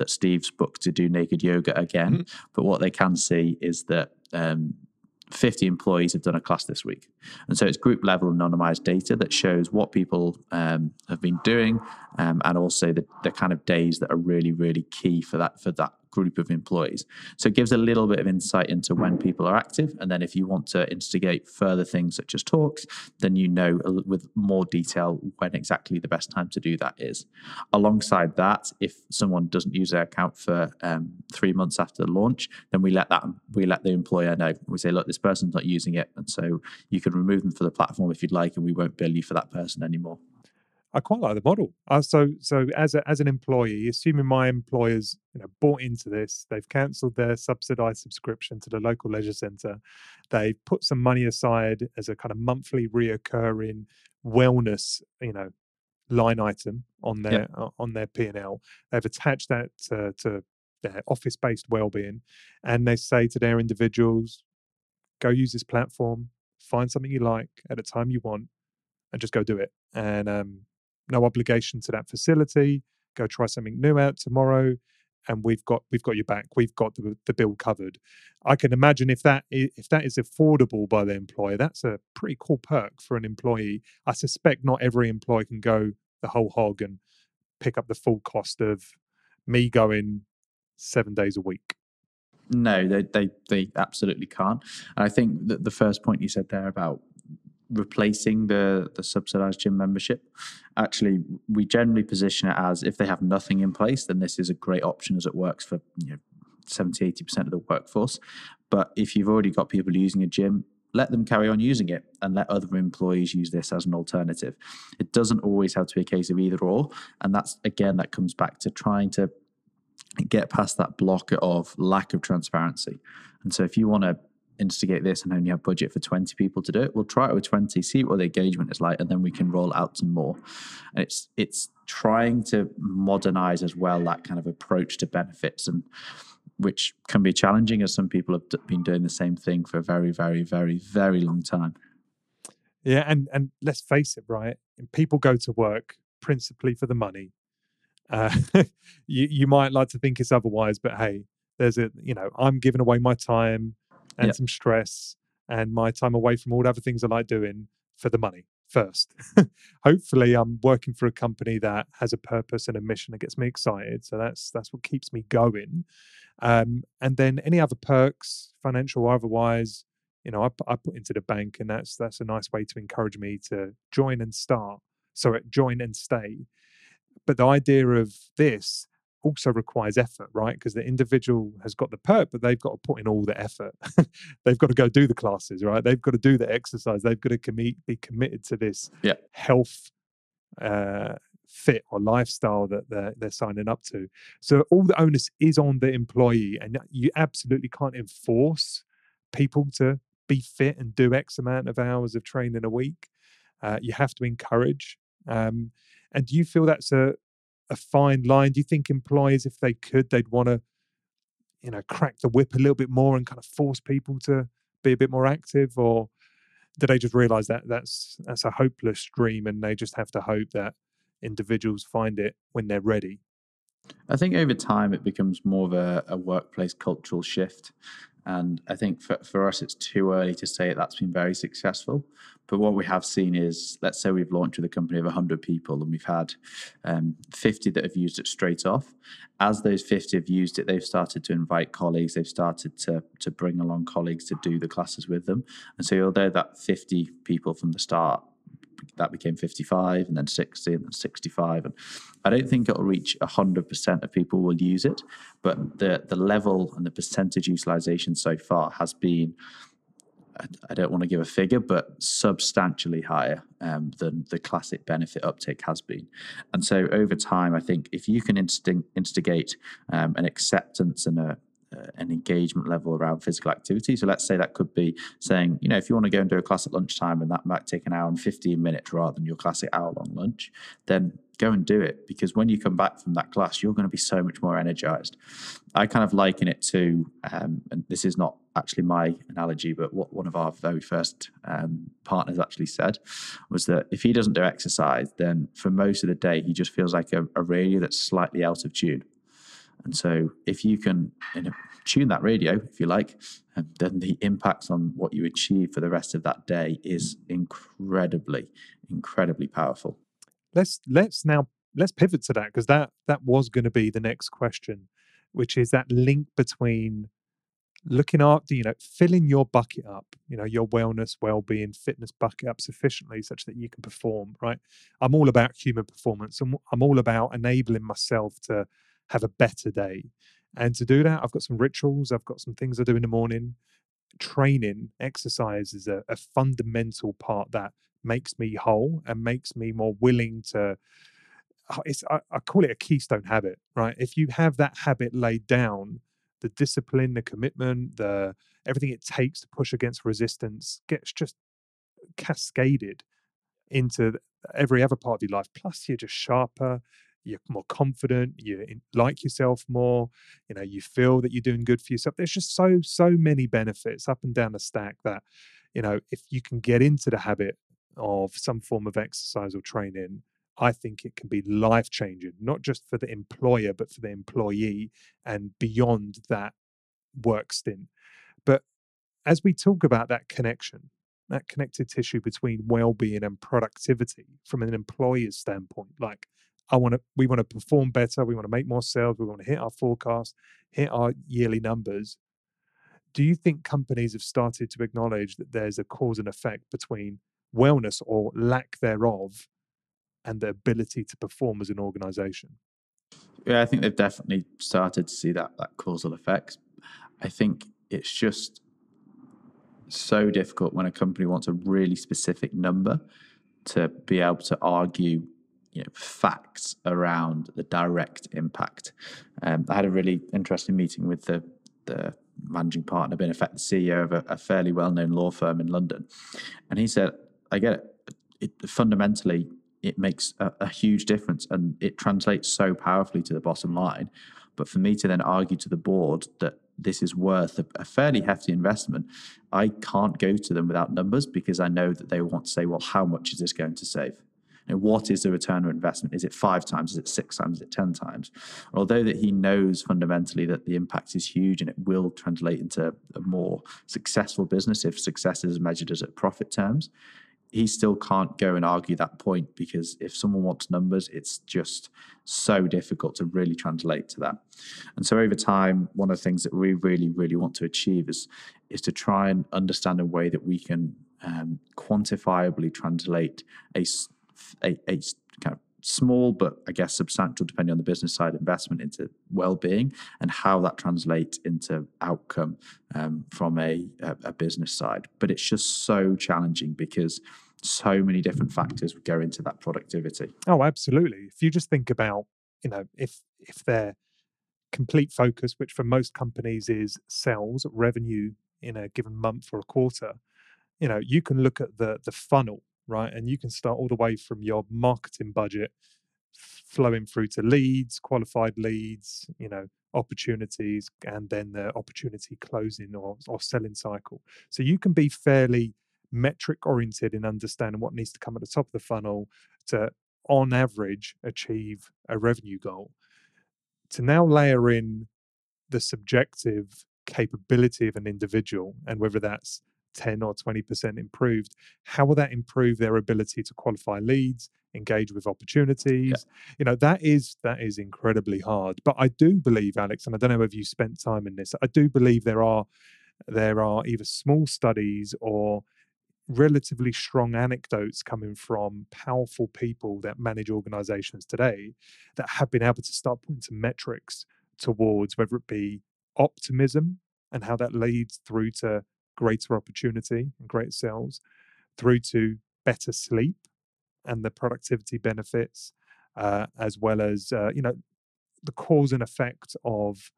Steve's booked to do naked yoga again, but what they can see is that 50 employees have done a class this week. And so it's group level anonymized data that shows what people have been doing, and also the kind of days that are really, really key for that group of employees. So it gives a little bit of insight into when people are active. And then if you want to instigate further things such as talks, then you know with more detail when exactly the best time to do that is. Alongside that, if someone doesn't use their account for 3 months after the launch, then we let the employer know. We say, look, this person's not using it, and so you can remove them from the platform if you'd like, and we won't bill you for that person anymore. I quite like the model. So as an employee, assuming my employer's bought into this, they've cancelled their subsidised subscription to the local leisure centre, they've put some money aside as a kind of monthly reoccurring wellness, line item on their on their P&L. They've attached that to their office-based wellbeing, and they say to their individuals, go use this platform, find something you like at a time you want, and just go do it. And no obligation to that facility. Go try something new out tomorrow, and we've got your back. We've got the bill covered. I can imagine if that is affordable by the employer, that's a pretty cool perk for an employee. I suspect not every employee can go the whole hog and pick up the full cost of me going 7 days a week. No, they absolutely can't. And I think that the first point you said there about replacing the subsidized gym membership, actually we generally position it as, if they have nothing in place, then this is a great option as it works for 70-80% of the workforce. But if you've already got people using a gym, let them carry on using it and let other employees use this as an alternative. It doesn't always have to be a case of either or, and that's again, that comes back to trying to get past that block of lack of transparency. And so if you want to instigate this and only have budget for 20 people to do it, we'll try it with 20, see what the engagement is like, and then we can roll out some more. And it's trying to modernize as well that kind of approach to benefits, and which can be challenging as some people have been doing the same thing for a very, very, very, very long time. Yeah, and let's face it, right? People go to work principally for the money. You might like to think it's otherwise, but hey, there's I'm giving away my time and some stress and my time away from all the other things I like doing for the money first. Hopefully I'm working for a company that has a purpose and a mission that gets me excited. So that's what keeps me going. And then any other perks, financial or otherwise, I put into the bank, and that's a nice way to encourage me to join and stay. But the idea of this also requires effort, right? Because the individual has got the perk, but they've got to put in all the effort. They've got to go do the classes, right? They've got to do the exercise. They've got to be committed to this health fit or lifestyle that they're signing up to. So all the onus is on the employee, and you absolutely can't enforce people to be fit and do X amount of hours of training a week. You have to encourage. And do you feel that's a fine line? Do you think employers, if they could, they'd want to crack the whip a little bit more and kind of force people to be a bit more active? Or do they just realize that that's a hopeless dream and they just have to hope that individuals find it when they're ready? I think over time it becomes more of a workplace cultural shift. And I think for us, it's too early to say that's been very successful. But what we have seen is, let's say we've launched with a company of 100 people and we've had 50 that have used it straight off. As those 50 have used it, they've started to invite colleagues. They've started to bring along colleagues to do the classes with them. And so although that 50 people from the start, that became 55 and then 60 and then 65. And I don't think it'll reach 100% of people will use it, but the level and the percentage utilization so far has been, I don't want to give a figure, but substantially higher than the classic benefit uptake has been. And so over time, I think if you can instigate an acceptance and an engagement level around physical activity. So let's say that could be saying, if you want to go and do a class at lunchtime and that might take an hour and 15 minutes rather than your classic hour-long lunch, then go and do it, because when you come back from that class, you're going to be so much more energized. I kind of liken it to, and this is not actually my analogy, but what one of our very first partners actually said was that if he doesn't do exercise, then for most of the day, he just feels like a radio that's slightly out of tune. And so if you can, you know, tune that radio, if you like, then the impact on what you achieve for the rest of that day is incredibly, incredibly powerful. Let's pivot to that, because that was going to be the next question, which is that link between looking after, you know, filling your bucket up, you know, your wellness, well-being, fitness bucket up sufficiently such that you can perform, right? I'm all about human performance. I'm all about enabling myself to have a better day. And to do that, I've got some rituals. I've got some things I do in the morning. Training, exercise is a fundamental part that makes me whole and makes me more willing to... I call it a keystone habit, right? If you have that habit laid down, the discipline, the commitment, the everything it takes to push against resistance gets just cascaded into every other part of your life. Plus, you're just sharper, you're more confident, you like yourself more, you know, you feel that you're doing good for yourself. There's just so many benefits up and down the stack that, you know, if you can get into the habit of some form of exercise or training, I think it can be life-changing, not just for the employer, but for the employee and beyond that work stint. But as we talk about that connection, that connected tissue between well-being and productivity from an employer's standpoint, like we want to perform better, we want to make more sales, we want to hit our forecast, hit our yearly numbers. Do you think companies have started to acknowledge that there's a cause and effect between wellness or lack thereof and the ability to perform as an organization? Yeah, I think they've definitely started to see that causal effect. I think it's just so difficult when a company wants a really specific number to be able to argue, you know, facts around the direct impact. I had a really interesting meeting with the managing partner, in effect the CEO of a fairly well-known law firm in London. And he said, I get it fundamentally, it makes a huge difference and it translates so powerfully to the bottom line. But for me to then argue to the board that this is worth a fairly hefty investment, I can't go to them without numbers, because I know that they want to say, well, how much is this going to save? You know, what is the return on investment? Is it 5 times? Is it 6 times? Is it 10 times? Although that he knows fundamentally that the impact is huge and it will translate into a more successful business if success is measured as at profit terms, he still can't go and argue that point, because if someone wants numbers, it's just so difficult to really translate to that. And so over time, one of the things that we really, really want to achieve is to try and understand a way that we can quantifiably translate a kind of small, but I guess substantial, depending on the business side, investment into well-being and how that translates into outcome from a business side. But it's just so challenging because so many different factors would go into that productivity. Oh, absolutely. If you just think about, you know, if their complete focus, which for most companies is sales, revenue in a given month or a quarter, you know, you can look at the funnel, right? And you can start all the way from your marketing budget flowing through to leads, qualified leads, you know, opportunities, and then the opportunity closing or selling cycle. So you can be fairly metric oriented in understanding what needs to come at the top of the funnel to, on average, achieve a revenue goal. To now layer in the subjective capability of an individual, and whether that's 10 or 20% improved, how will that improve their ability to qualify leads, engage with opportunities? Yeah. You know, that is incredibly hard. But I do believe, Alex, and I don't know whether you spent time in this, I do believe there are either small studies or relatively strong anecdotes coming from powerful people that manage organizations today that have been able to start putting some metrics towards whether it be optimism and how that leads through to greater opportunity and greater sales, through to better sleep and the productivity benefits, as well as, you know, the cause and effect of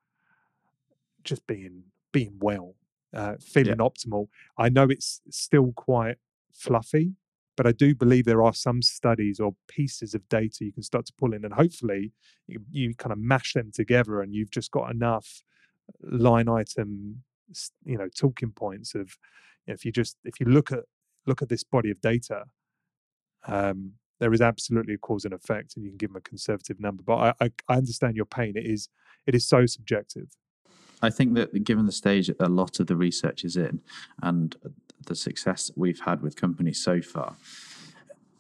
just being well, feeling optimal. I know it's still quite fluffy, but I do believe there are some studies or pieces of data you can start to pull in, and hopefully you kind of mash them together and you've just got enough line item, you know, talking points of, you know, if you look at this body of data, there is absolutely a cause and effect, and you can give them a conservative number. But I understand your pain. It is It is so subjective. I think that given the stage that a lot of the research is in and the success that we've had with companies so far,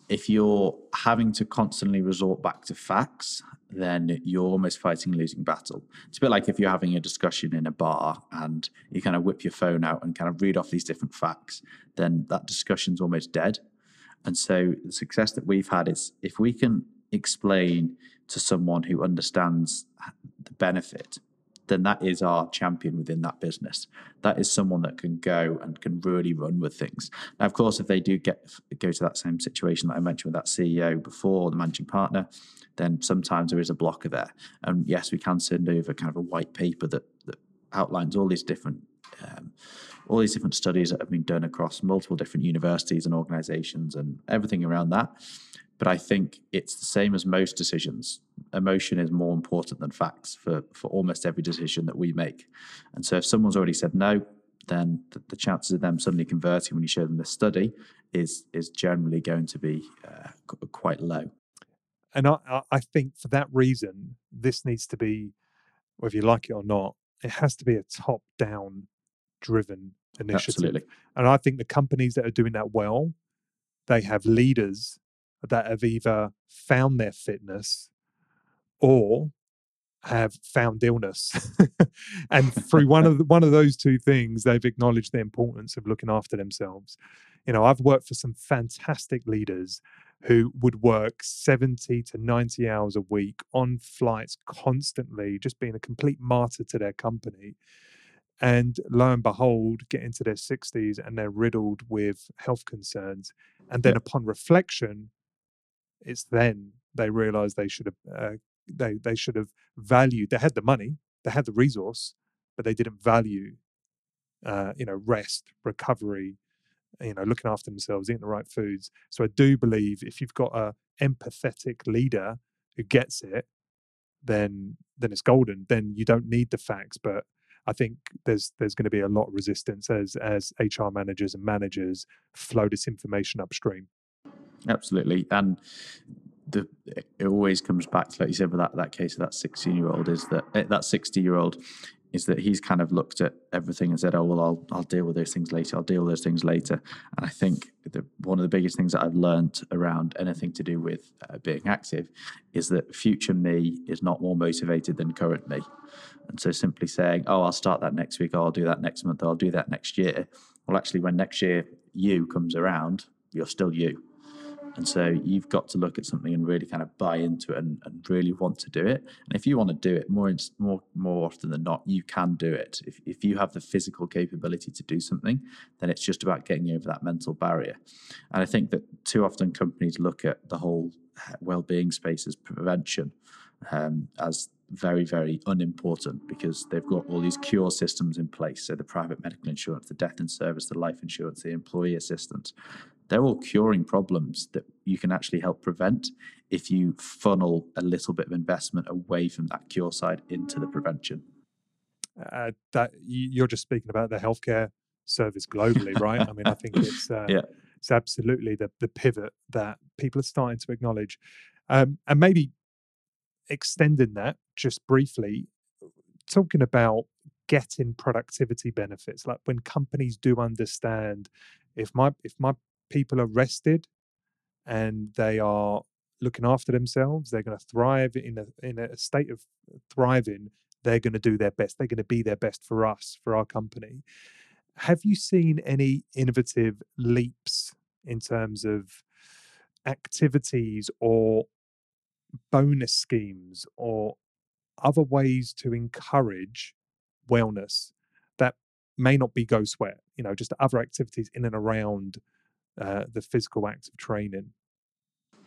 if you're having to constantly resort back to facts, then you're almost fighting a losing battle. It's a bit like if you're having a discussion in a bar and you kind of whip your phone out and kind of read off these different facts, then that discussion's almost dead. And so the success that we've had is if we can explain to someone who understands the benefit, then that is our champion within that business. That is someone that can go and can really run with things. Now, of course, if they do go to that same situation that I mentioned with that CEO before, the managing partner, then sometimes there is a blocker there. And yes, we can send over kind of a white paper that outlines all these different studies that have been done across multiple different universities and organizations and everything around that. But I think it's the same as most decisions. Emotion is more important than facts for almost every decision that we make. And so if someone's already said no, then the chances of them suddenly converting when you show them this study is generally going to be quite low. And I think for that reason, this needs to be, whether you like it or not, it has to be a top-down driven initiative. Absolutely. And I think the companies that are doing that well, they have leaders that have either found their fitness or have found illness. And through one of those two things, they've acknowledged the importance of looking after themselves. You know, I've worked for some fantastic leaders who would work 70 to 90 hours a week on flights constantly, just being a complete martyr to their company. And lo and behold, get into their 60s and they're riddled with health concerns. And then upon reflection, it's then they realize they should have valued. They had the money, they had the resource, but they didn't value, rest, recovery, looking after themselves, eating the right foods. So I do believe if you've got a empathetic leader who gets it, then it's golden. Then you don't need the facts. But I think there's going to be a lot of resistance as HR managers and managers flow this information upstream. Absolutely. And it always comes back to, like you said, with that case of that 16-year-old, is that 60-year-old is that he's kind of looked at everything and said, oh, well, I'll deal with those things later. And I think one of the biggest things that I've learned around anything to do with being active is that future me is not more motivated than current me. And so simply saying, oh, I'll start that next week, or I'll do that next month, or I'll do that next year. Well, actually, when next year you comes around, you're still you. And so you've got to look at something and really kind of buy into it and really want to do it. And if you want to do it more often than not, you can do it. If you have the physical capability to do something, then it's just about getting over that mental barrier. And I think that too often companies look at the whole well-being space as prevention, as very, very unimportant, because they've got all these cure systems in place. So the private medical insurance, the death in service, the life insurance, the employee assistance, they're all curing problems that you can actually help prevent if you funnel a little bit of investment away from that cure side into the prevention. That you're just speaking about the healthcare service globally, right? I mean, I think it's absolutely the pivot that people are starting to acknowledge. And maybe extending that just briefly, talking about getting productivity benefits, like when companies do understand if my people are rested and they are looking after themselves, they're going to thrive in a state of thriving. They're going to do their best. They're going to be their best for us, for our company. Have you seen any innovative leaps in terms of activities or bonus schemes or other ways to encourage wellness that may not be GoSweat, just other activities in and around the physical acts of training?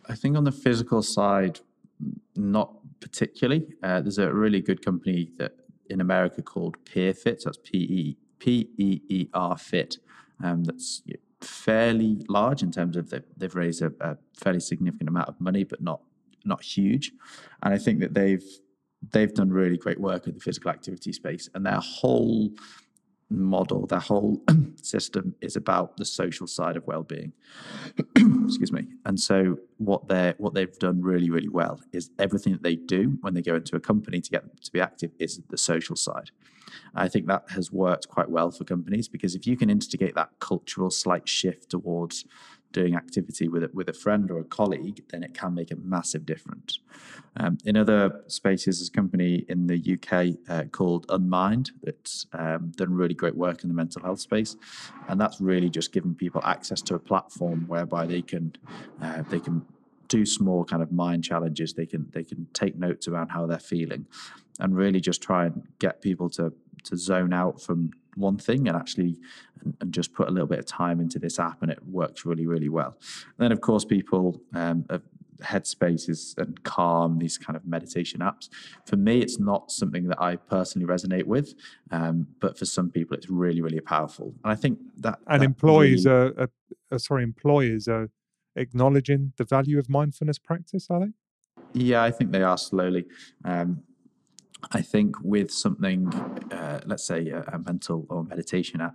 I think on the physical side, not particularly. There's a really good company that in America called PeerFit, so that's PEER Fit, that's fairly large in terms of they've raised a fairly significant amount of money, but not huge. And I think that they've done really great work in the physical activity space, and their whole model, that whole system is about the social side of well-being. Excuse me. And so what they've done really, really well is everything that they do when they go into a company to get them to be active is the social side. I think that has worked quite well for companies, because if you can instigate that cultural slight shift towards doing activity with a friend or a colleague, then it can make a massive difference. In other spaces, there's a company in the UK called Unmind that's done really great work in the mental health space, and that's really just giving people access to a platform whereby they can do small kind of mind challenges. They can take notes around how they're feeling, and really just try and get people to zone out from one thing and actually and just put a little bit of time into this app, and it works really, really well. And then, of course, people Headspace and Calm, these kind of meditation apps. For me, it's not something that I personally resonate with, but for some people, it's really, really powerful. And I think that employees really... employers are acknowledging the value of mindfulness practice, are they? Yeah, I think they are slowly. I think with something, let's say a mental or meditation app,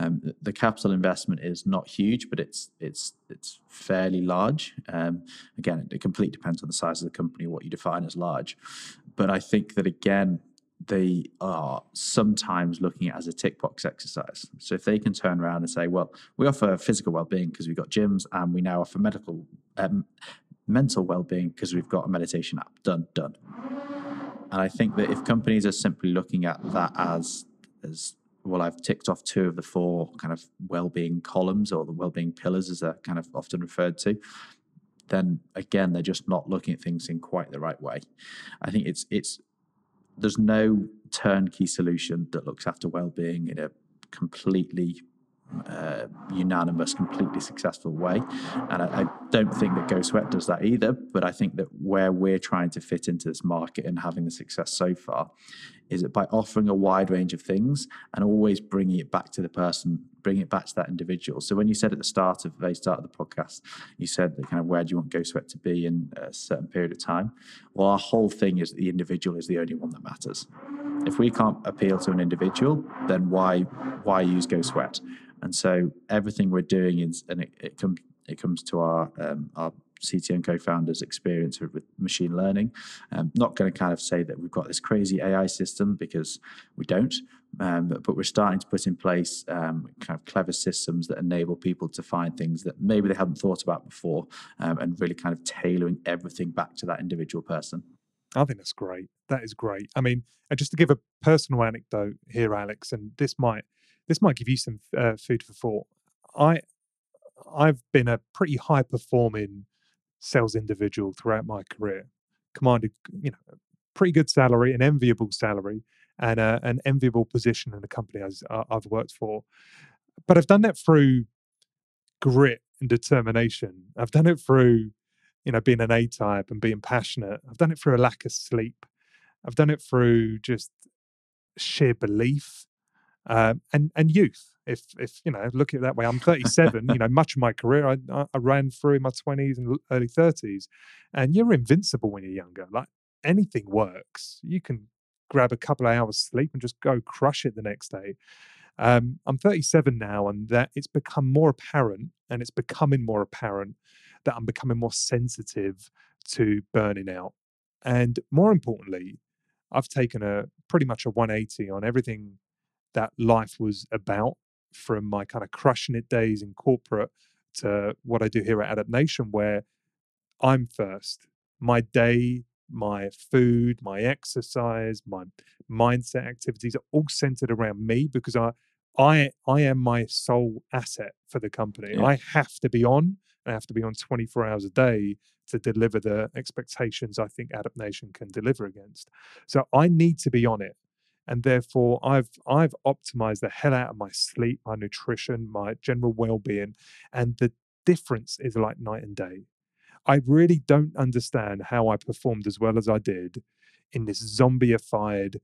the capital investment is not huge, but it's fairly large. Again, it completely depends on the size of the company, what you define as large. But I think that, again, they are sometimes looking at it as a tick box exercise. So if they can turn around and say, well, we offer physical well-being because we've got gyms, and we now offer mental well-being because we've got a meditation app. Done. And I think that if companies are simply looking at that as well, I've ticked off two of the four kind of well-being columns, or the well-being pillars as they're kind of often referred to, then again, they're just not looking at things in quite the right way. I think it's there's no turnkey solution that looks after well-being in a completely unanimous, completely successful way. And I don't think that GoSweat does that either, but I think that where we're trying to fit into this market and having the success so far is that by offering a wide range of things and always bringing it back to the person, bringing it back to that individual. So when you said at the very start of the podcast, you said that kind of where do you want GoSweat to be in a certain period of time? Well, our whole thing is that the individual is the only one that matters. If we can't appeal to an individual, then why use GoSweat? And so everything we're doing is, and it comes to our CTO and co-founders' experience with machine learning. I'm not going to kind of say that we've got this crazy AI system, because we don't, but we're starting to put in place kind of clever systems that enable people to find things that maybe they haven't thought about before, and really kind of tailoring everything back to that individual person. I think that's great. That is great. I mean, and just to give a personal anecdote here, Alex, and this might give you some food for thought. I've been a pretty high performing sales individual throughout my career, commanded a pretty good salary, an enviable salary, and an enviable position in the company I've worked for. But I've done that through grit and determination. I've done it through being an A-type and being passionate. I've done it through a lack of sleep. I've done it through just sheer belief. And youth, if look at it that way. I'm 37, much of my career, I ran through in my 20s and early 30s, and you're invincible when you're younger. Like, anything works. You can grab a couple of hours sleep and just go crush it the next day. I'm 37 now, and that it's become more apparent, and it's becoming more apparent that I'm becoming more sensitive to burning out. And more importantly, I've taken a pretty much a 180 on everything that life was about, from my kind of crushing it days in corporate to what I do here at Adapt Nation, where I'm first. My day, my food, my exercise, my mindset activities are all centered around me, because I am my sole asset for the company. Yeah. I have to be on, and I have to be on 24 hours a day to deliver the expectations I think Adapt Nation can deliver against. So I need to be on it. And therefore, I've optimized the hell out of my sleep, my nutrition, my general well-being, and the difference is like night and day. I really don't understand how I performed as well as I did in this zombified,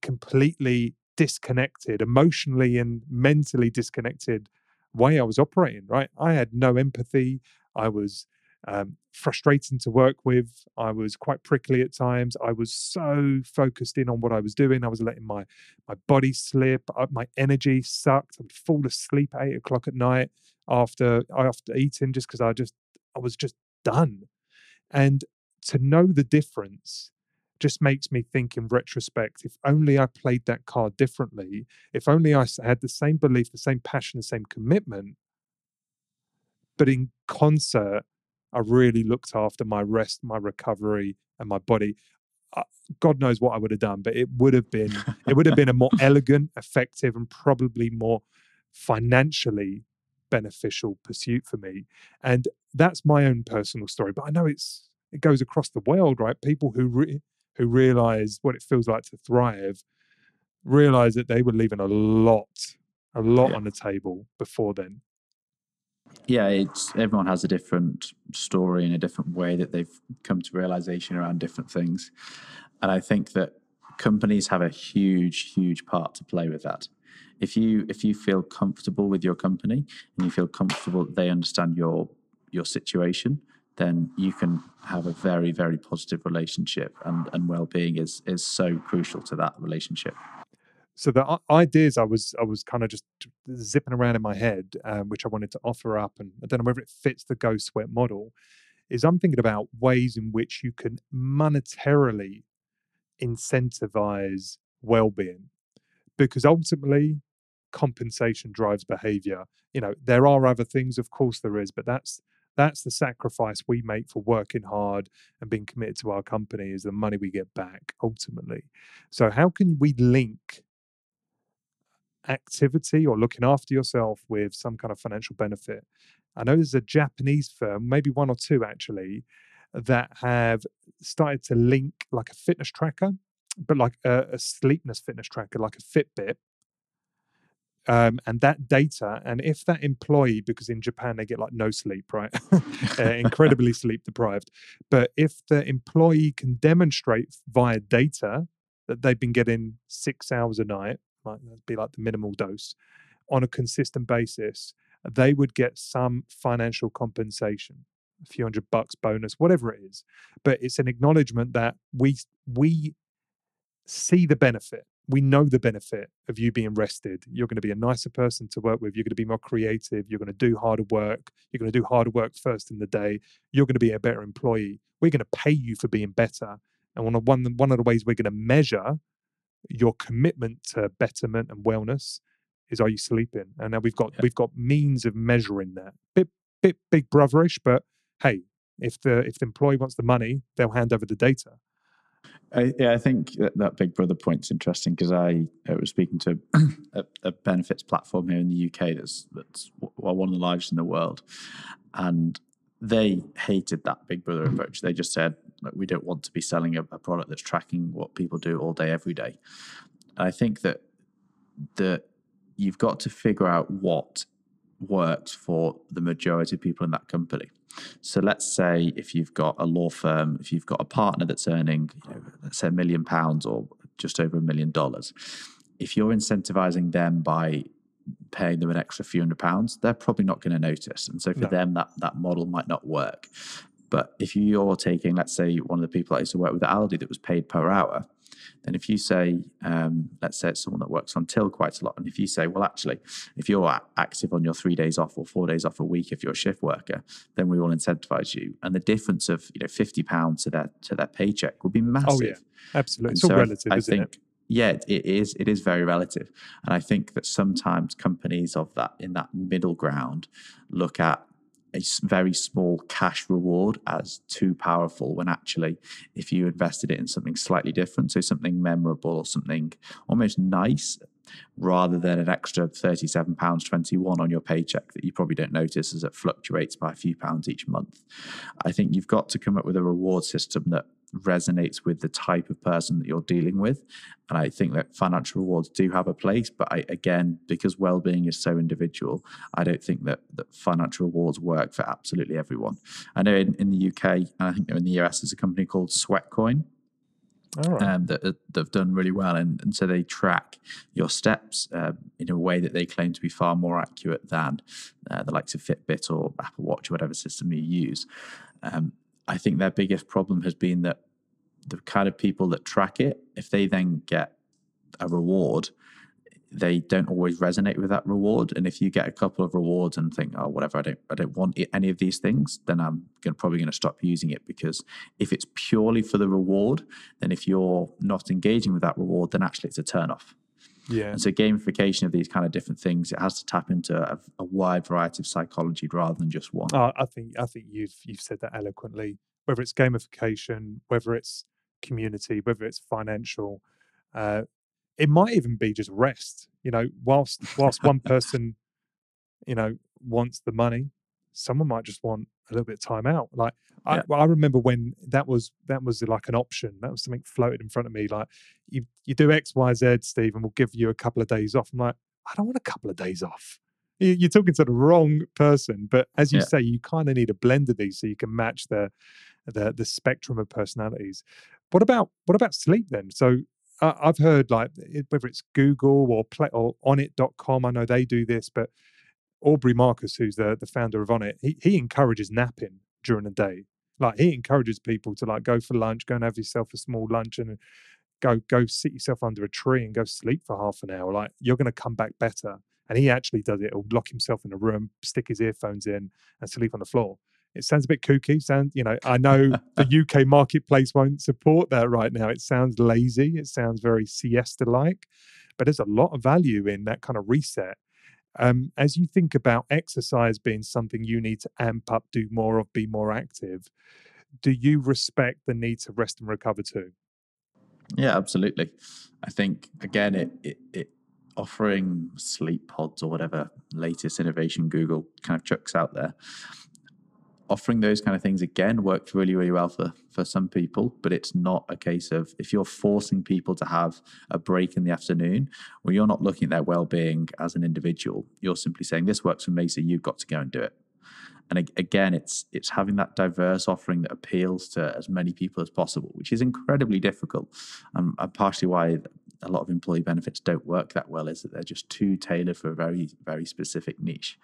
completely disconnected, emotionally and mentally disconnected way I was operating, right? I had no empathy. I was frustrating to work with. I was quite prickly at times. I was so focused in on what I was doing. I was letting my body slip. My energy sucked. I would fall asleep at 8 o'clock at night after eating, just because I was just done. And to know the difference just makes me think in retrospect, if only I played that card differently, if only I had the same belief, the same passion, the same commitment, but in concert, I really looked after my rest, my recovery, and my body. God knows what I would have done, but it would have been a more elegant, effective, and probably more financially beneficial pursuit for me. And that's my own personal story. But I know it goes across the world, right? People who realize what it feels like to thrive realize that they were leaving a lot on the table before then. Yeah, everyone has a different story and a different way that they've come to realization around different things. And I think that companies have a huge, huge part to play with that. If you feel comfortable with your company and you feel comfortable that they understand your situation, then you can have a very, very positive relationship, and well-being is so crucial to that relationship. So the ideas I was kind of just zipping around in my head, which I wanted to offer up, and I don't know whether it fits the Go Sweat model, is I'm thinking about ways in which you can monetarily incentivize well-being, because ultimately compensation drives behavior. You know, there are other things, of course there is, but that's the sacrifice we make for working hard and being committed to our company, is the money we get back ultimately. So how can we link activity or looking after yourself with some kind of financial benefit? I know there's a Japanese firm, maybe one or two actually, that have started to link like a fitness tracker, but like a sleepness fitness tracker, like a Fitbit. And that data, and if that employee, because in Japan they get like no sleep, right? Incredibly sleep deprived. But if the employee can demonstrate via data that they've been getting 6 hours a night, like that'd be like the minimal dose, on a consistent basis, they would get some financial compensation, a few $100 bonus, whatever it is. But it's an acknowledgement that we see the benefit. We know the benefit of you being rested. You're going to be a nicer person to work with. You're going to be more creative. You're going to do harder work. You're going to do harder work first in the day. You're going to be a better employee. We're going to pay you for being better. And one of the ways we're going to measure your commitment to betterment and wellness is, are you sleeping? And now we've got means of measuring that. Bit big brotherish, but hey, if the employee wants the money, they'll hand over the data. I think that Big Brother point's interesting, because I was speaking to a benefits platform here in the UK that's one of the largest in the world, and they hated that Big Brother approach. They just said, look, we don't want to be selling a product that's tracking what people do all day, every day. And I think that you've got to figure out what works for the majority of people in that company. So let's say if you've got a law firm, if you've got a partner that's earning, let's say £1 million or just over $1 million, if you're incentivizing them by paying them an extra few £100, they're probably not going to notice. And so for them, that model might not work. But if you're taking, let's say, one of the people that used to work with Aldi that was paid per hour, then if you say, let's say it's someone that works on till quite a lot, and if you say, well, actually, if you're active on your 3 days off or 4 days off a week, if you're a shift worker, then we will incentivize you. And the difference of £50 to their paycheck would be massive. Oh, yeah, absolutely. It's all relative, isn't it? Yeah, it is very relative. And I think that sometimes companies in that middle ground look at a very small cash reward as too powerful, when actually, if you invested it in something slightly different, so something memorable or something almost nice, rather than an extra £37.21 on your paycheck that you probably don't notice as it fluctuates by a few pounds each month. I think you've got to come up with a reward system that resonates with the type of person that you're dealing with. And I think that financial rewards do have a place, but again, because well-being is so individual, I don't think that financial rewards work for absolutely everyone. I know in the UK, and I think in the US, there's a company called Sweatcoin. All right. They've done really well, and so they track your steps in a way that they claim to be far more accurate than the likes of Fitbit or Apple Watch or whatever system you use. I think their biggest problem has been that the kind of people that track it, if they then get a reward, they don't always resonate with that reward. And if you get a couple of rewards and think, oh, whatever, I don't want any of these things, then I'm probably going to stop using it. Because if it's purely for the reward, then if you're not engaging with that reward, then actually it's a turnoff. Yeah. And so gamification of these kind of different things, it has to tap into a wide variety of psychology rather than just one. Oh, I think you've said that eloquently. Whether it's gamification, whether it's community, whether it's financial, it might even be just rest. You know, whilst one person, you know, wants the money, someone might just want a little bit of time out. Like I remember when that was like an option. That was something floated in front of me. Like you do X, Y, Z, Steve, and we'll give you a couple of days off. I'm like, I don't want a couple of days off. You're talking to the wrong person. But as you say, you kind of need a blend of these so you can match the spectrum of personalities. What about sleep then? So I've heard, like, whether it's Google or Onnit.com, I know they do this, but Aubrey Marcus, who's the founder of Onnit, he encourages napping during the day. Like, he encourages people to, like, go for lunch, go and have yourself a small lunch and go sit yourself under a tree and go sleep for half an hour. Like, you're going to come back better. And he actually does it. He'll lock himself in a room, stick his earphones in and sleep on the floor. It sounds a bit kooky. I know the UK marketplace won't support that right now. It sounds lazy. It sounds very siesta-like, but there's a lot of value in that kind of reset. As you think about exercise being something you need to amp up, do more of, be more active, do you respect the need to rest and recover too? Yeah, absolutely. I think, again, it offering sleep pods or whatever latest innovation Google kind of chucks out there, offering those kind of things, again, worked really, really well for some people, but it's not a case of, if you're forcing people to have a break in the afternoon, well, you're not looking at their well-being as an individual. You're simply saying, this works for me, so you've got to go and do it. And again, it's having that diverse offering that appeals to as many people as possible, which is incredibly difficult. And partially why a lot of employee benefits don't work that well is that they're just too tailored for a very, very specific niche.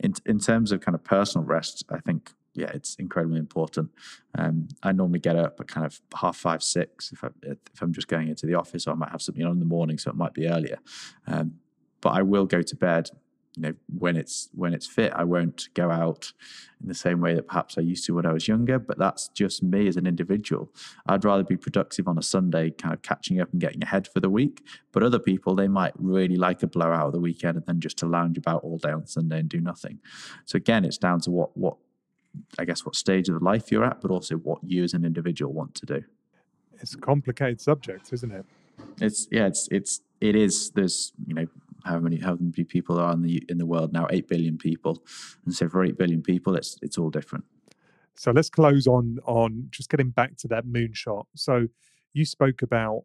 In terms of kind of personal rest, I think, yeah, it's incredibly important. I normally get up at kind of 5:30, 6:30 if I'm just going into the office, or I might have something on in the morning, so it might be earlier. But I will go to bed, you know, when it's fit. I won't go out in the same way that perhaps I used to when I was younger, but that's just me as an individual. I'd rather be productive on a Sunday, kind of catching up and getting ahead for the week. But other people, they might really like a blowout of the weekend and then just to lounge about all day on Sunday and do nothing. So again, it's down to what stage of the life you're at, but also what you as an individual want to do. It's a complicated subject, isn't it? It is. There's, you know, how many people are in the world now? 8 billion people, and so for 8 billion people, it's all different. So let's close on just getting back to that moonshot. So you spoke about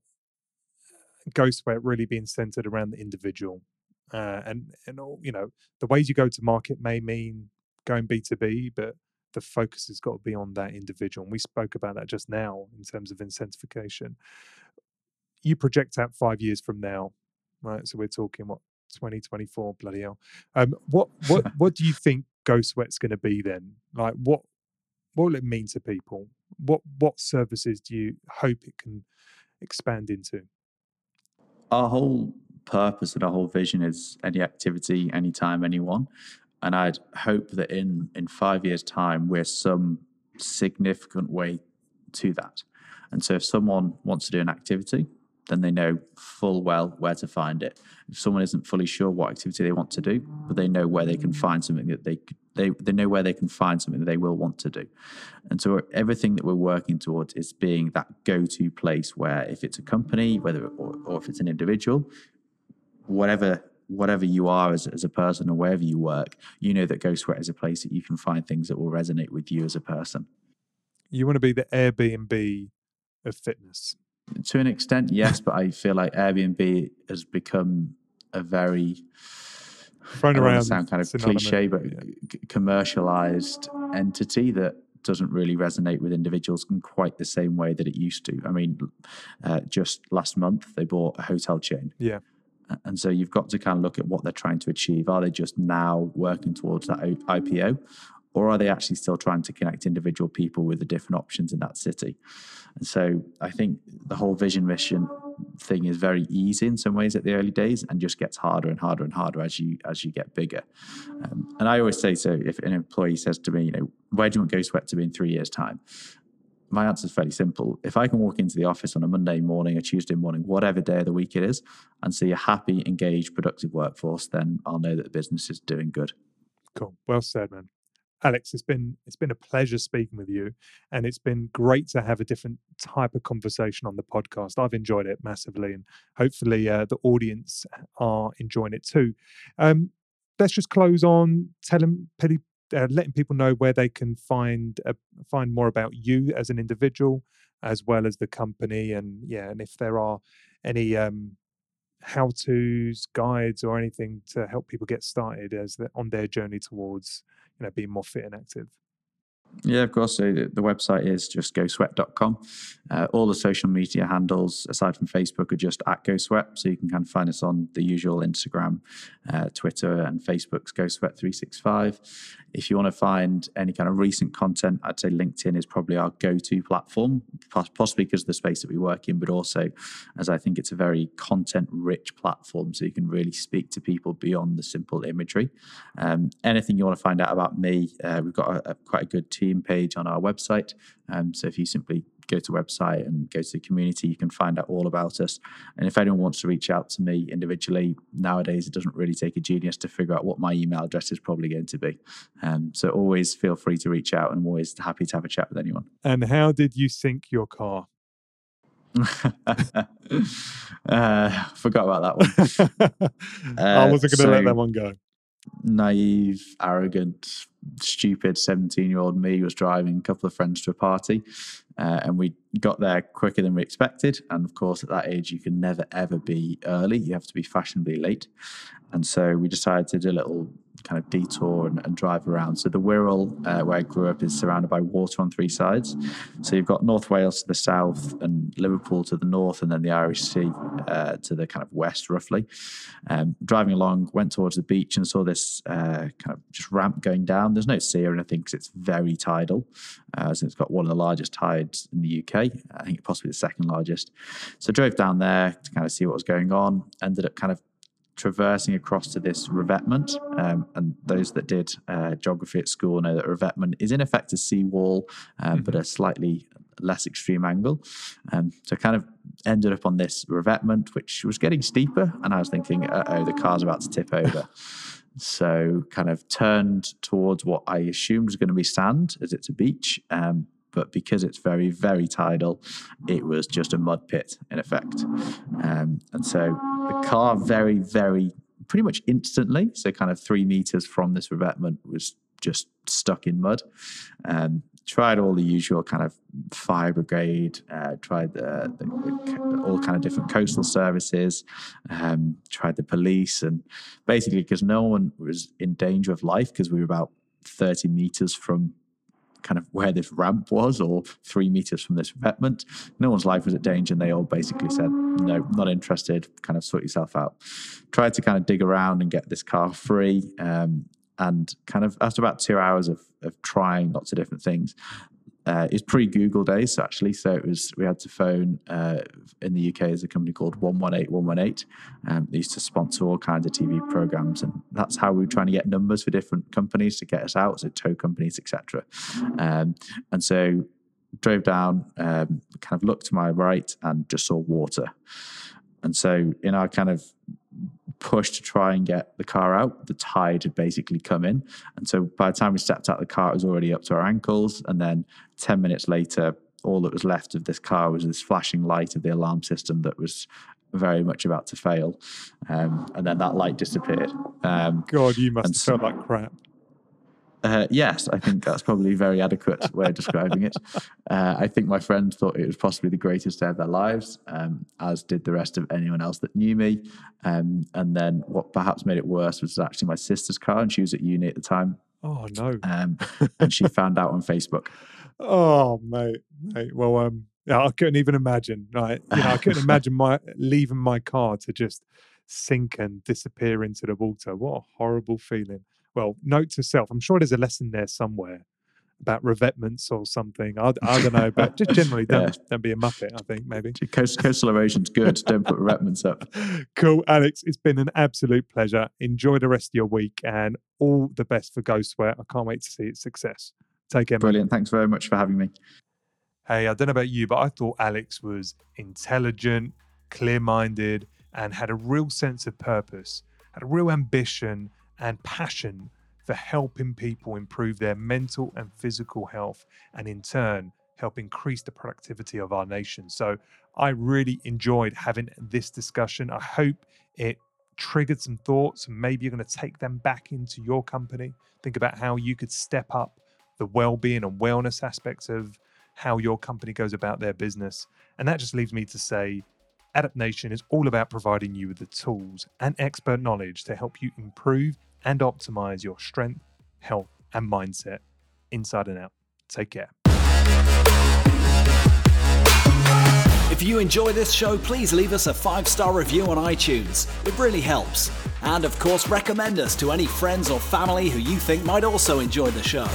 GoSweat really being centered around the individual, and all, you know, the ways you go to market may mean going B2B, but the focus has got to be on that individual. And we spoke about that just now in terms of intensification. You project out 5 years from now, right? So we're talking, what, 2024, bloody hell. What do you think GoSweat's going to be then? Like, what will it mean to people? What services do you hope it can expand into? Our whole purpose and our whole vision is any activity, anytime, anyone. And I'd hope that in 5 years' time, we're some significant way to that. And so if someone wants to do an activity, then they know full well where to find it. If someone isn't fully sure what activity they want to do, but they know where they can find something that they know where they can find something that they will want to do. And so everything that we're working towards is being that go-to place where, if it's a company, or if it's an individual, whatever you are as a person or wherever you work, you know that GoSweat is a place that you can find things that will resonate with you as a person. You want to be the Airbnb of fitness? To an extent, yes, but I feel like Airbnb has become a very, thrown around, sound kind of cliche, but commercialized entity that doesn't really resonate with individuals in quite the same way that it used to. I mean, just last month, they bought a hotel chain. Yeah. And so you've got to kind of look at what they're trying to achieve. Are they just now working towards that IPO, Or are they actually still trying to connect individual people with the different options in that city? And so I think the whole vision mission thing is very easy in some ways at the early days, and just gets harder and harder and harder as you get bigger. And I always say, so if an employee says to me, you know, where do you want GoSweat to be in 3 years' time? My answer is fairly simple. If I can walk into the office on a Monday morning, a Tuesday morning, whatever day of the week it is, and see a happy, engaged, productive workforce, then I'll know that the business is doing good. Cool. Well said, man. Alex, it's been a pleasure speaking with you, and it's been great to have a different type of conversation on the podcast. I've enjoyed it massively, and hopefully the audience are enjoying it too. Let's just close on letting people know where they can find more about you as an individual, as well as the company, and if there are any how-tos, guides, or anything to help people get started on their journey towards being more fit and active. Yeah, of course. So the website is just GoSweat.com. All the social media handles, aside from Facebook, are just at GoSweat. So you can kind of find us on the usual Instagram, Twitter, and Facebook's GoSweat 365. If you want to find any kind of recent content, I'd say LinkedIn is probably our go-to platform, possibly because of the space that we work in, but also as I think it's a very content-rich platform, so you can really speak to people beyond the simple imagery. Anything you want to find out about me, we've got quite a good team page on our website, so if you simply go to website and go to the community, you can find out all about us. And if anyone wants to reach out to me individually, nowadays it doesn't really take a genius to figure out what my email address is probably going to be, so always feel free to reach out, and I'm always happy to have a chat with anyone. And how did you sink your car? Forgot about that one. I wasn't gonna let that one go. Naive, arrogant, stupid 17-year-old me was driving a couple of friends to a party, and we got there quicker than we expected. And of course, at that age, you can never, ever be early. You have to be fashionably late. And so we decided to do a little kind of detour and drive around. So the Wirral, where I grew up, is surrounded by water on three sides. So you've got North Wales to the south and Liverpool to the north, and then the Irish Sea to the kind of west, roughly. Driving along, went towards the beach and saw this kind of just ramp going down. There's no sea or anything because it's very tidal. So it's got one of the largest tides in the UK. I think possibly the second largest. So drove down there to kind of see what was going on. Ended up kind of traversing across to this revetment, and those that did geography at school know that revetment is in effect a seawall, but a slightly less extreme angle. So kind of ended up on this revetment, which was getting steeper, and I was thinking, uh-oh, the car's about to tip over. So kind of turned towards what I assumed was going to be sand, as it's a beach, but because it's very, very tidal, it was just a mud pit in effect. And so the car very, very, pretty much instantly, so kind of 3 meters from this revetment, was just stuck in mud. Tried all the usual kind of fire brigade, tried the all kind of different coastal services, tried the police, and basically because no one was in danger of life, because we were about 30 meters from kind of where this ramp was, or 3 meters from this revetment, no one's life was at danger, and they all basically said, no, not interested, kind of sort yourself out. Tried to kind of dig around and get this car free, and kind of after about 2 hours of trying lots of different things, it's pre-Google days actually, so it was, we had to phone, in the UK is a company called 118 118. They used to sponsor all kinds of TV programs, and that's how we were trying to get numbers for different companies to get us out, so tow companies, etc. And so drove down, kind of looked to my right and just saw water. And so in our kind of push to try and get the car out, the tide had basically come in, and so by the time we stepped out the car, it was already up to our ankles. And then 10 minutes later, all that was left of this car was this flashing light of the alarm system that was very much about to fail, and then that light disappeared. God, you must have felt like crap. Yes, I think that's probably a very adequate way of describing it. I think my friend thought it was possibly the greatest day of their lives, as did the rest of anyone else that knew me. And then what perhaps made it worse was actually my sister's car, and she was at uni at the time. Oh, no. And she found out on Facebook. Oh, mate. Well, I couldn't even imagine. Right? I couldn't imagine leaving my car to just sink and disappear into the water. What a horrible feeling. well, note to self, I'm sure there's a lesson there somewhere about revetments or something. I don't know, but just generally don't be a muppet, I think, maybe. Coastal erosion's good. Don't put revetments up. Cool, Alex. It's been an absolute pleasure. Enjoy the rest of your week and all the best for GoSweat. I can't wait to see its success. Take care. Brilliant. Mate. Thanks very much for having me. Hey, I don't know about you, but I thought Alex was intelligent, clear-minded, and had a real sense of purpose, had a real ambition and passion for helping people improve their mental and physical health, and in turn, help increase the productivity of our nation. So I really enjoyed having this discussion. I hope it triggered some thoughts, and maybe you're going to take them back into your company. Think about how you could step up the well-being and wellness aspects of how your company goes about their business. And that just leaves me to say, Adapt Nation is all about providing you with the tools and expert knowledge to help you improve and optimize your strength, health, and mindset inside and out. Take care. If you enjoy this show, please leave us a 5-star review on iTunes. It really helps. And of course, recommend us to any friends or family who you think might also enjoy the show.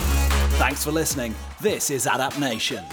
Thanks for listening. This is Adapt Nation.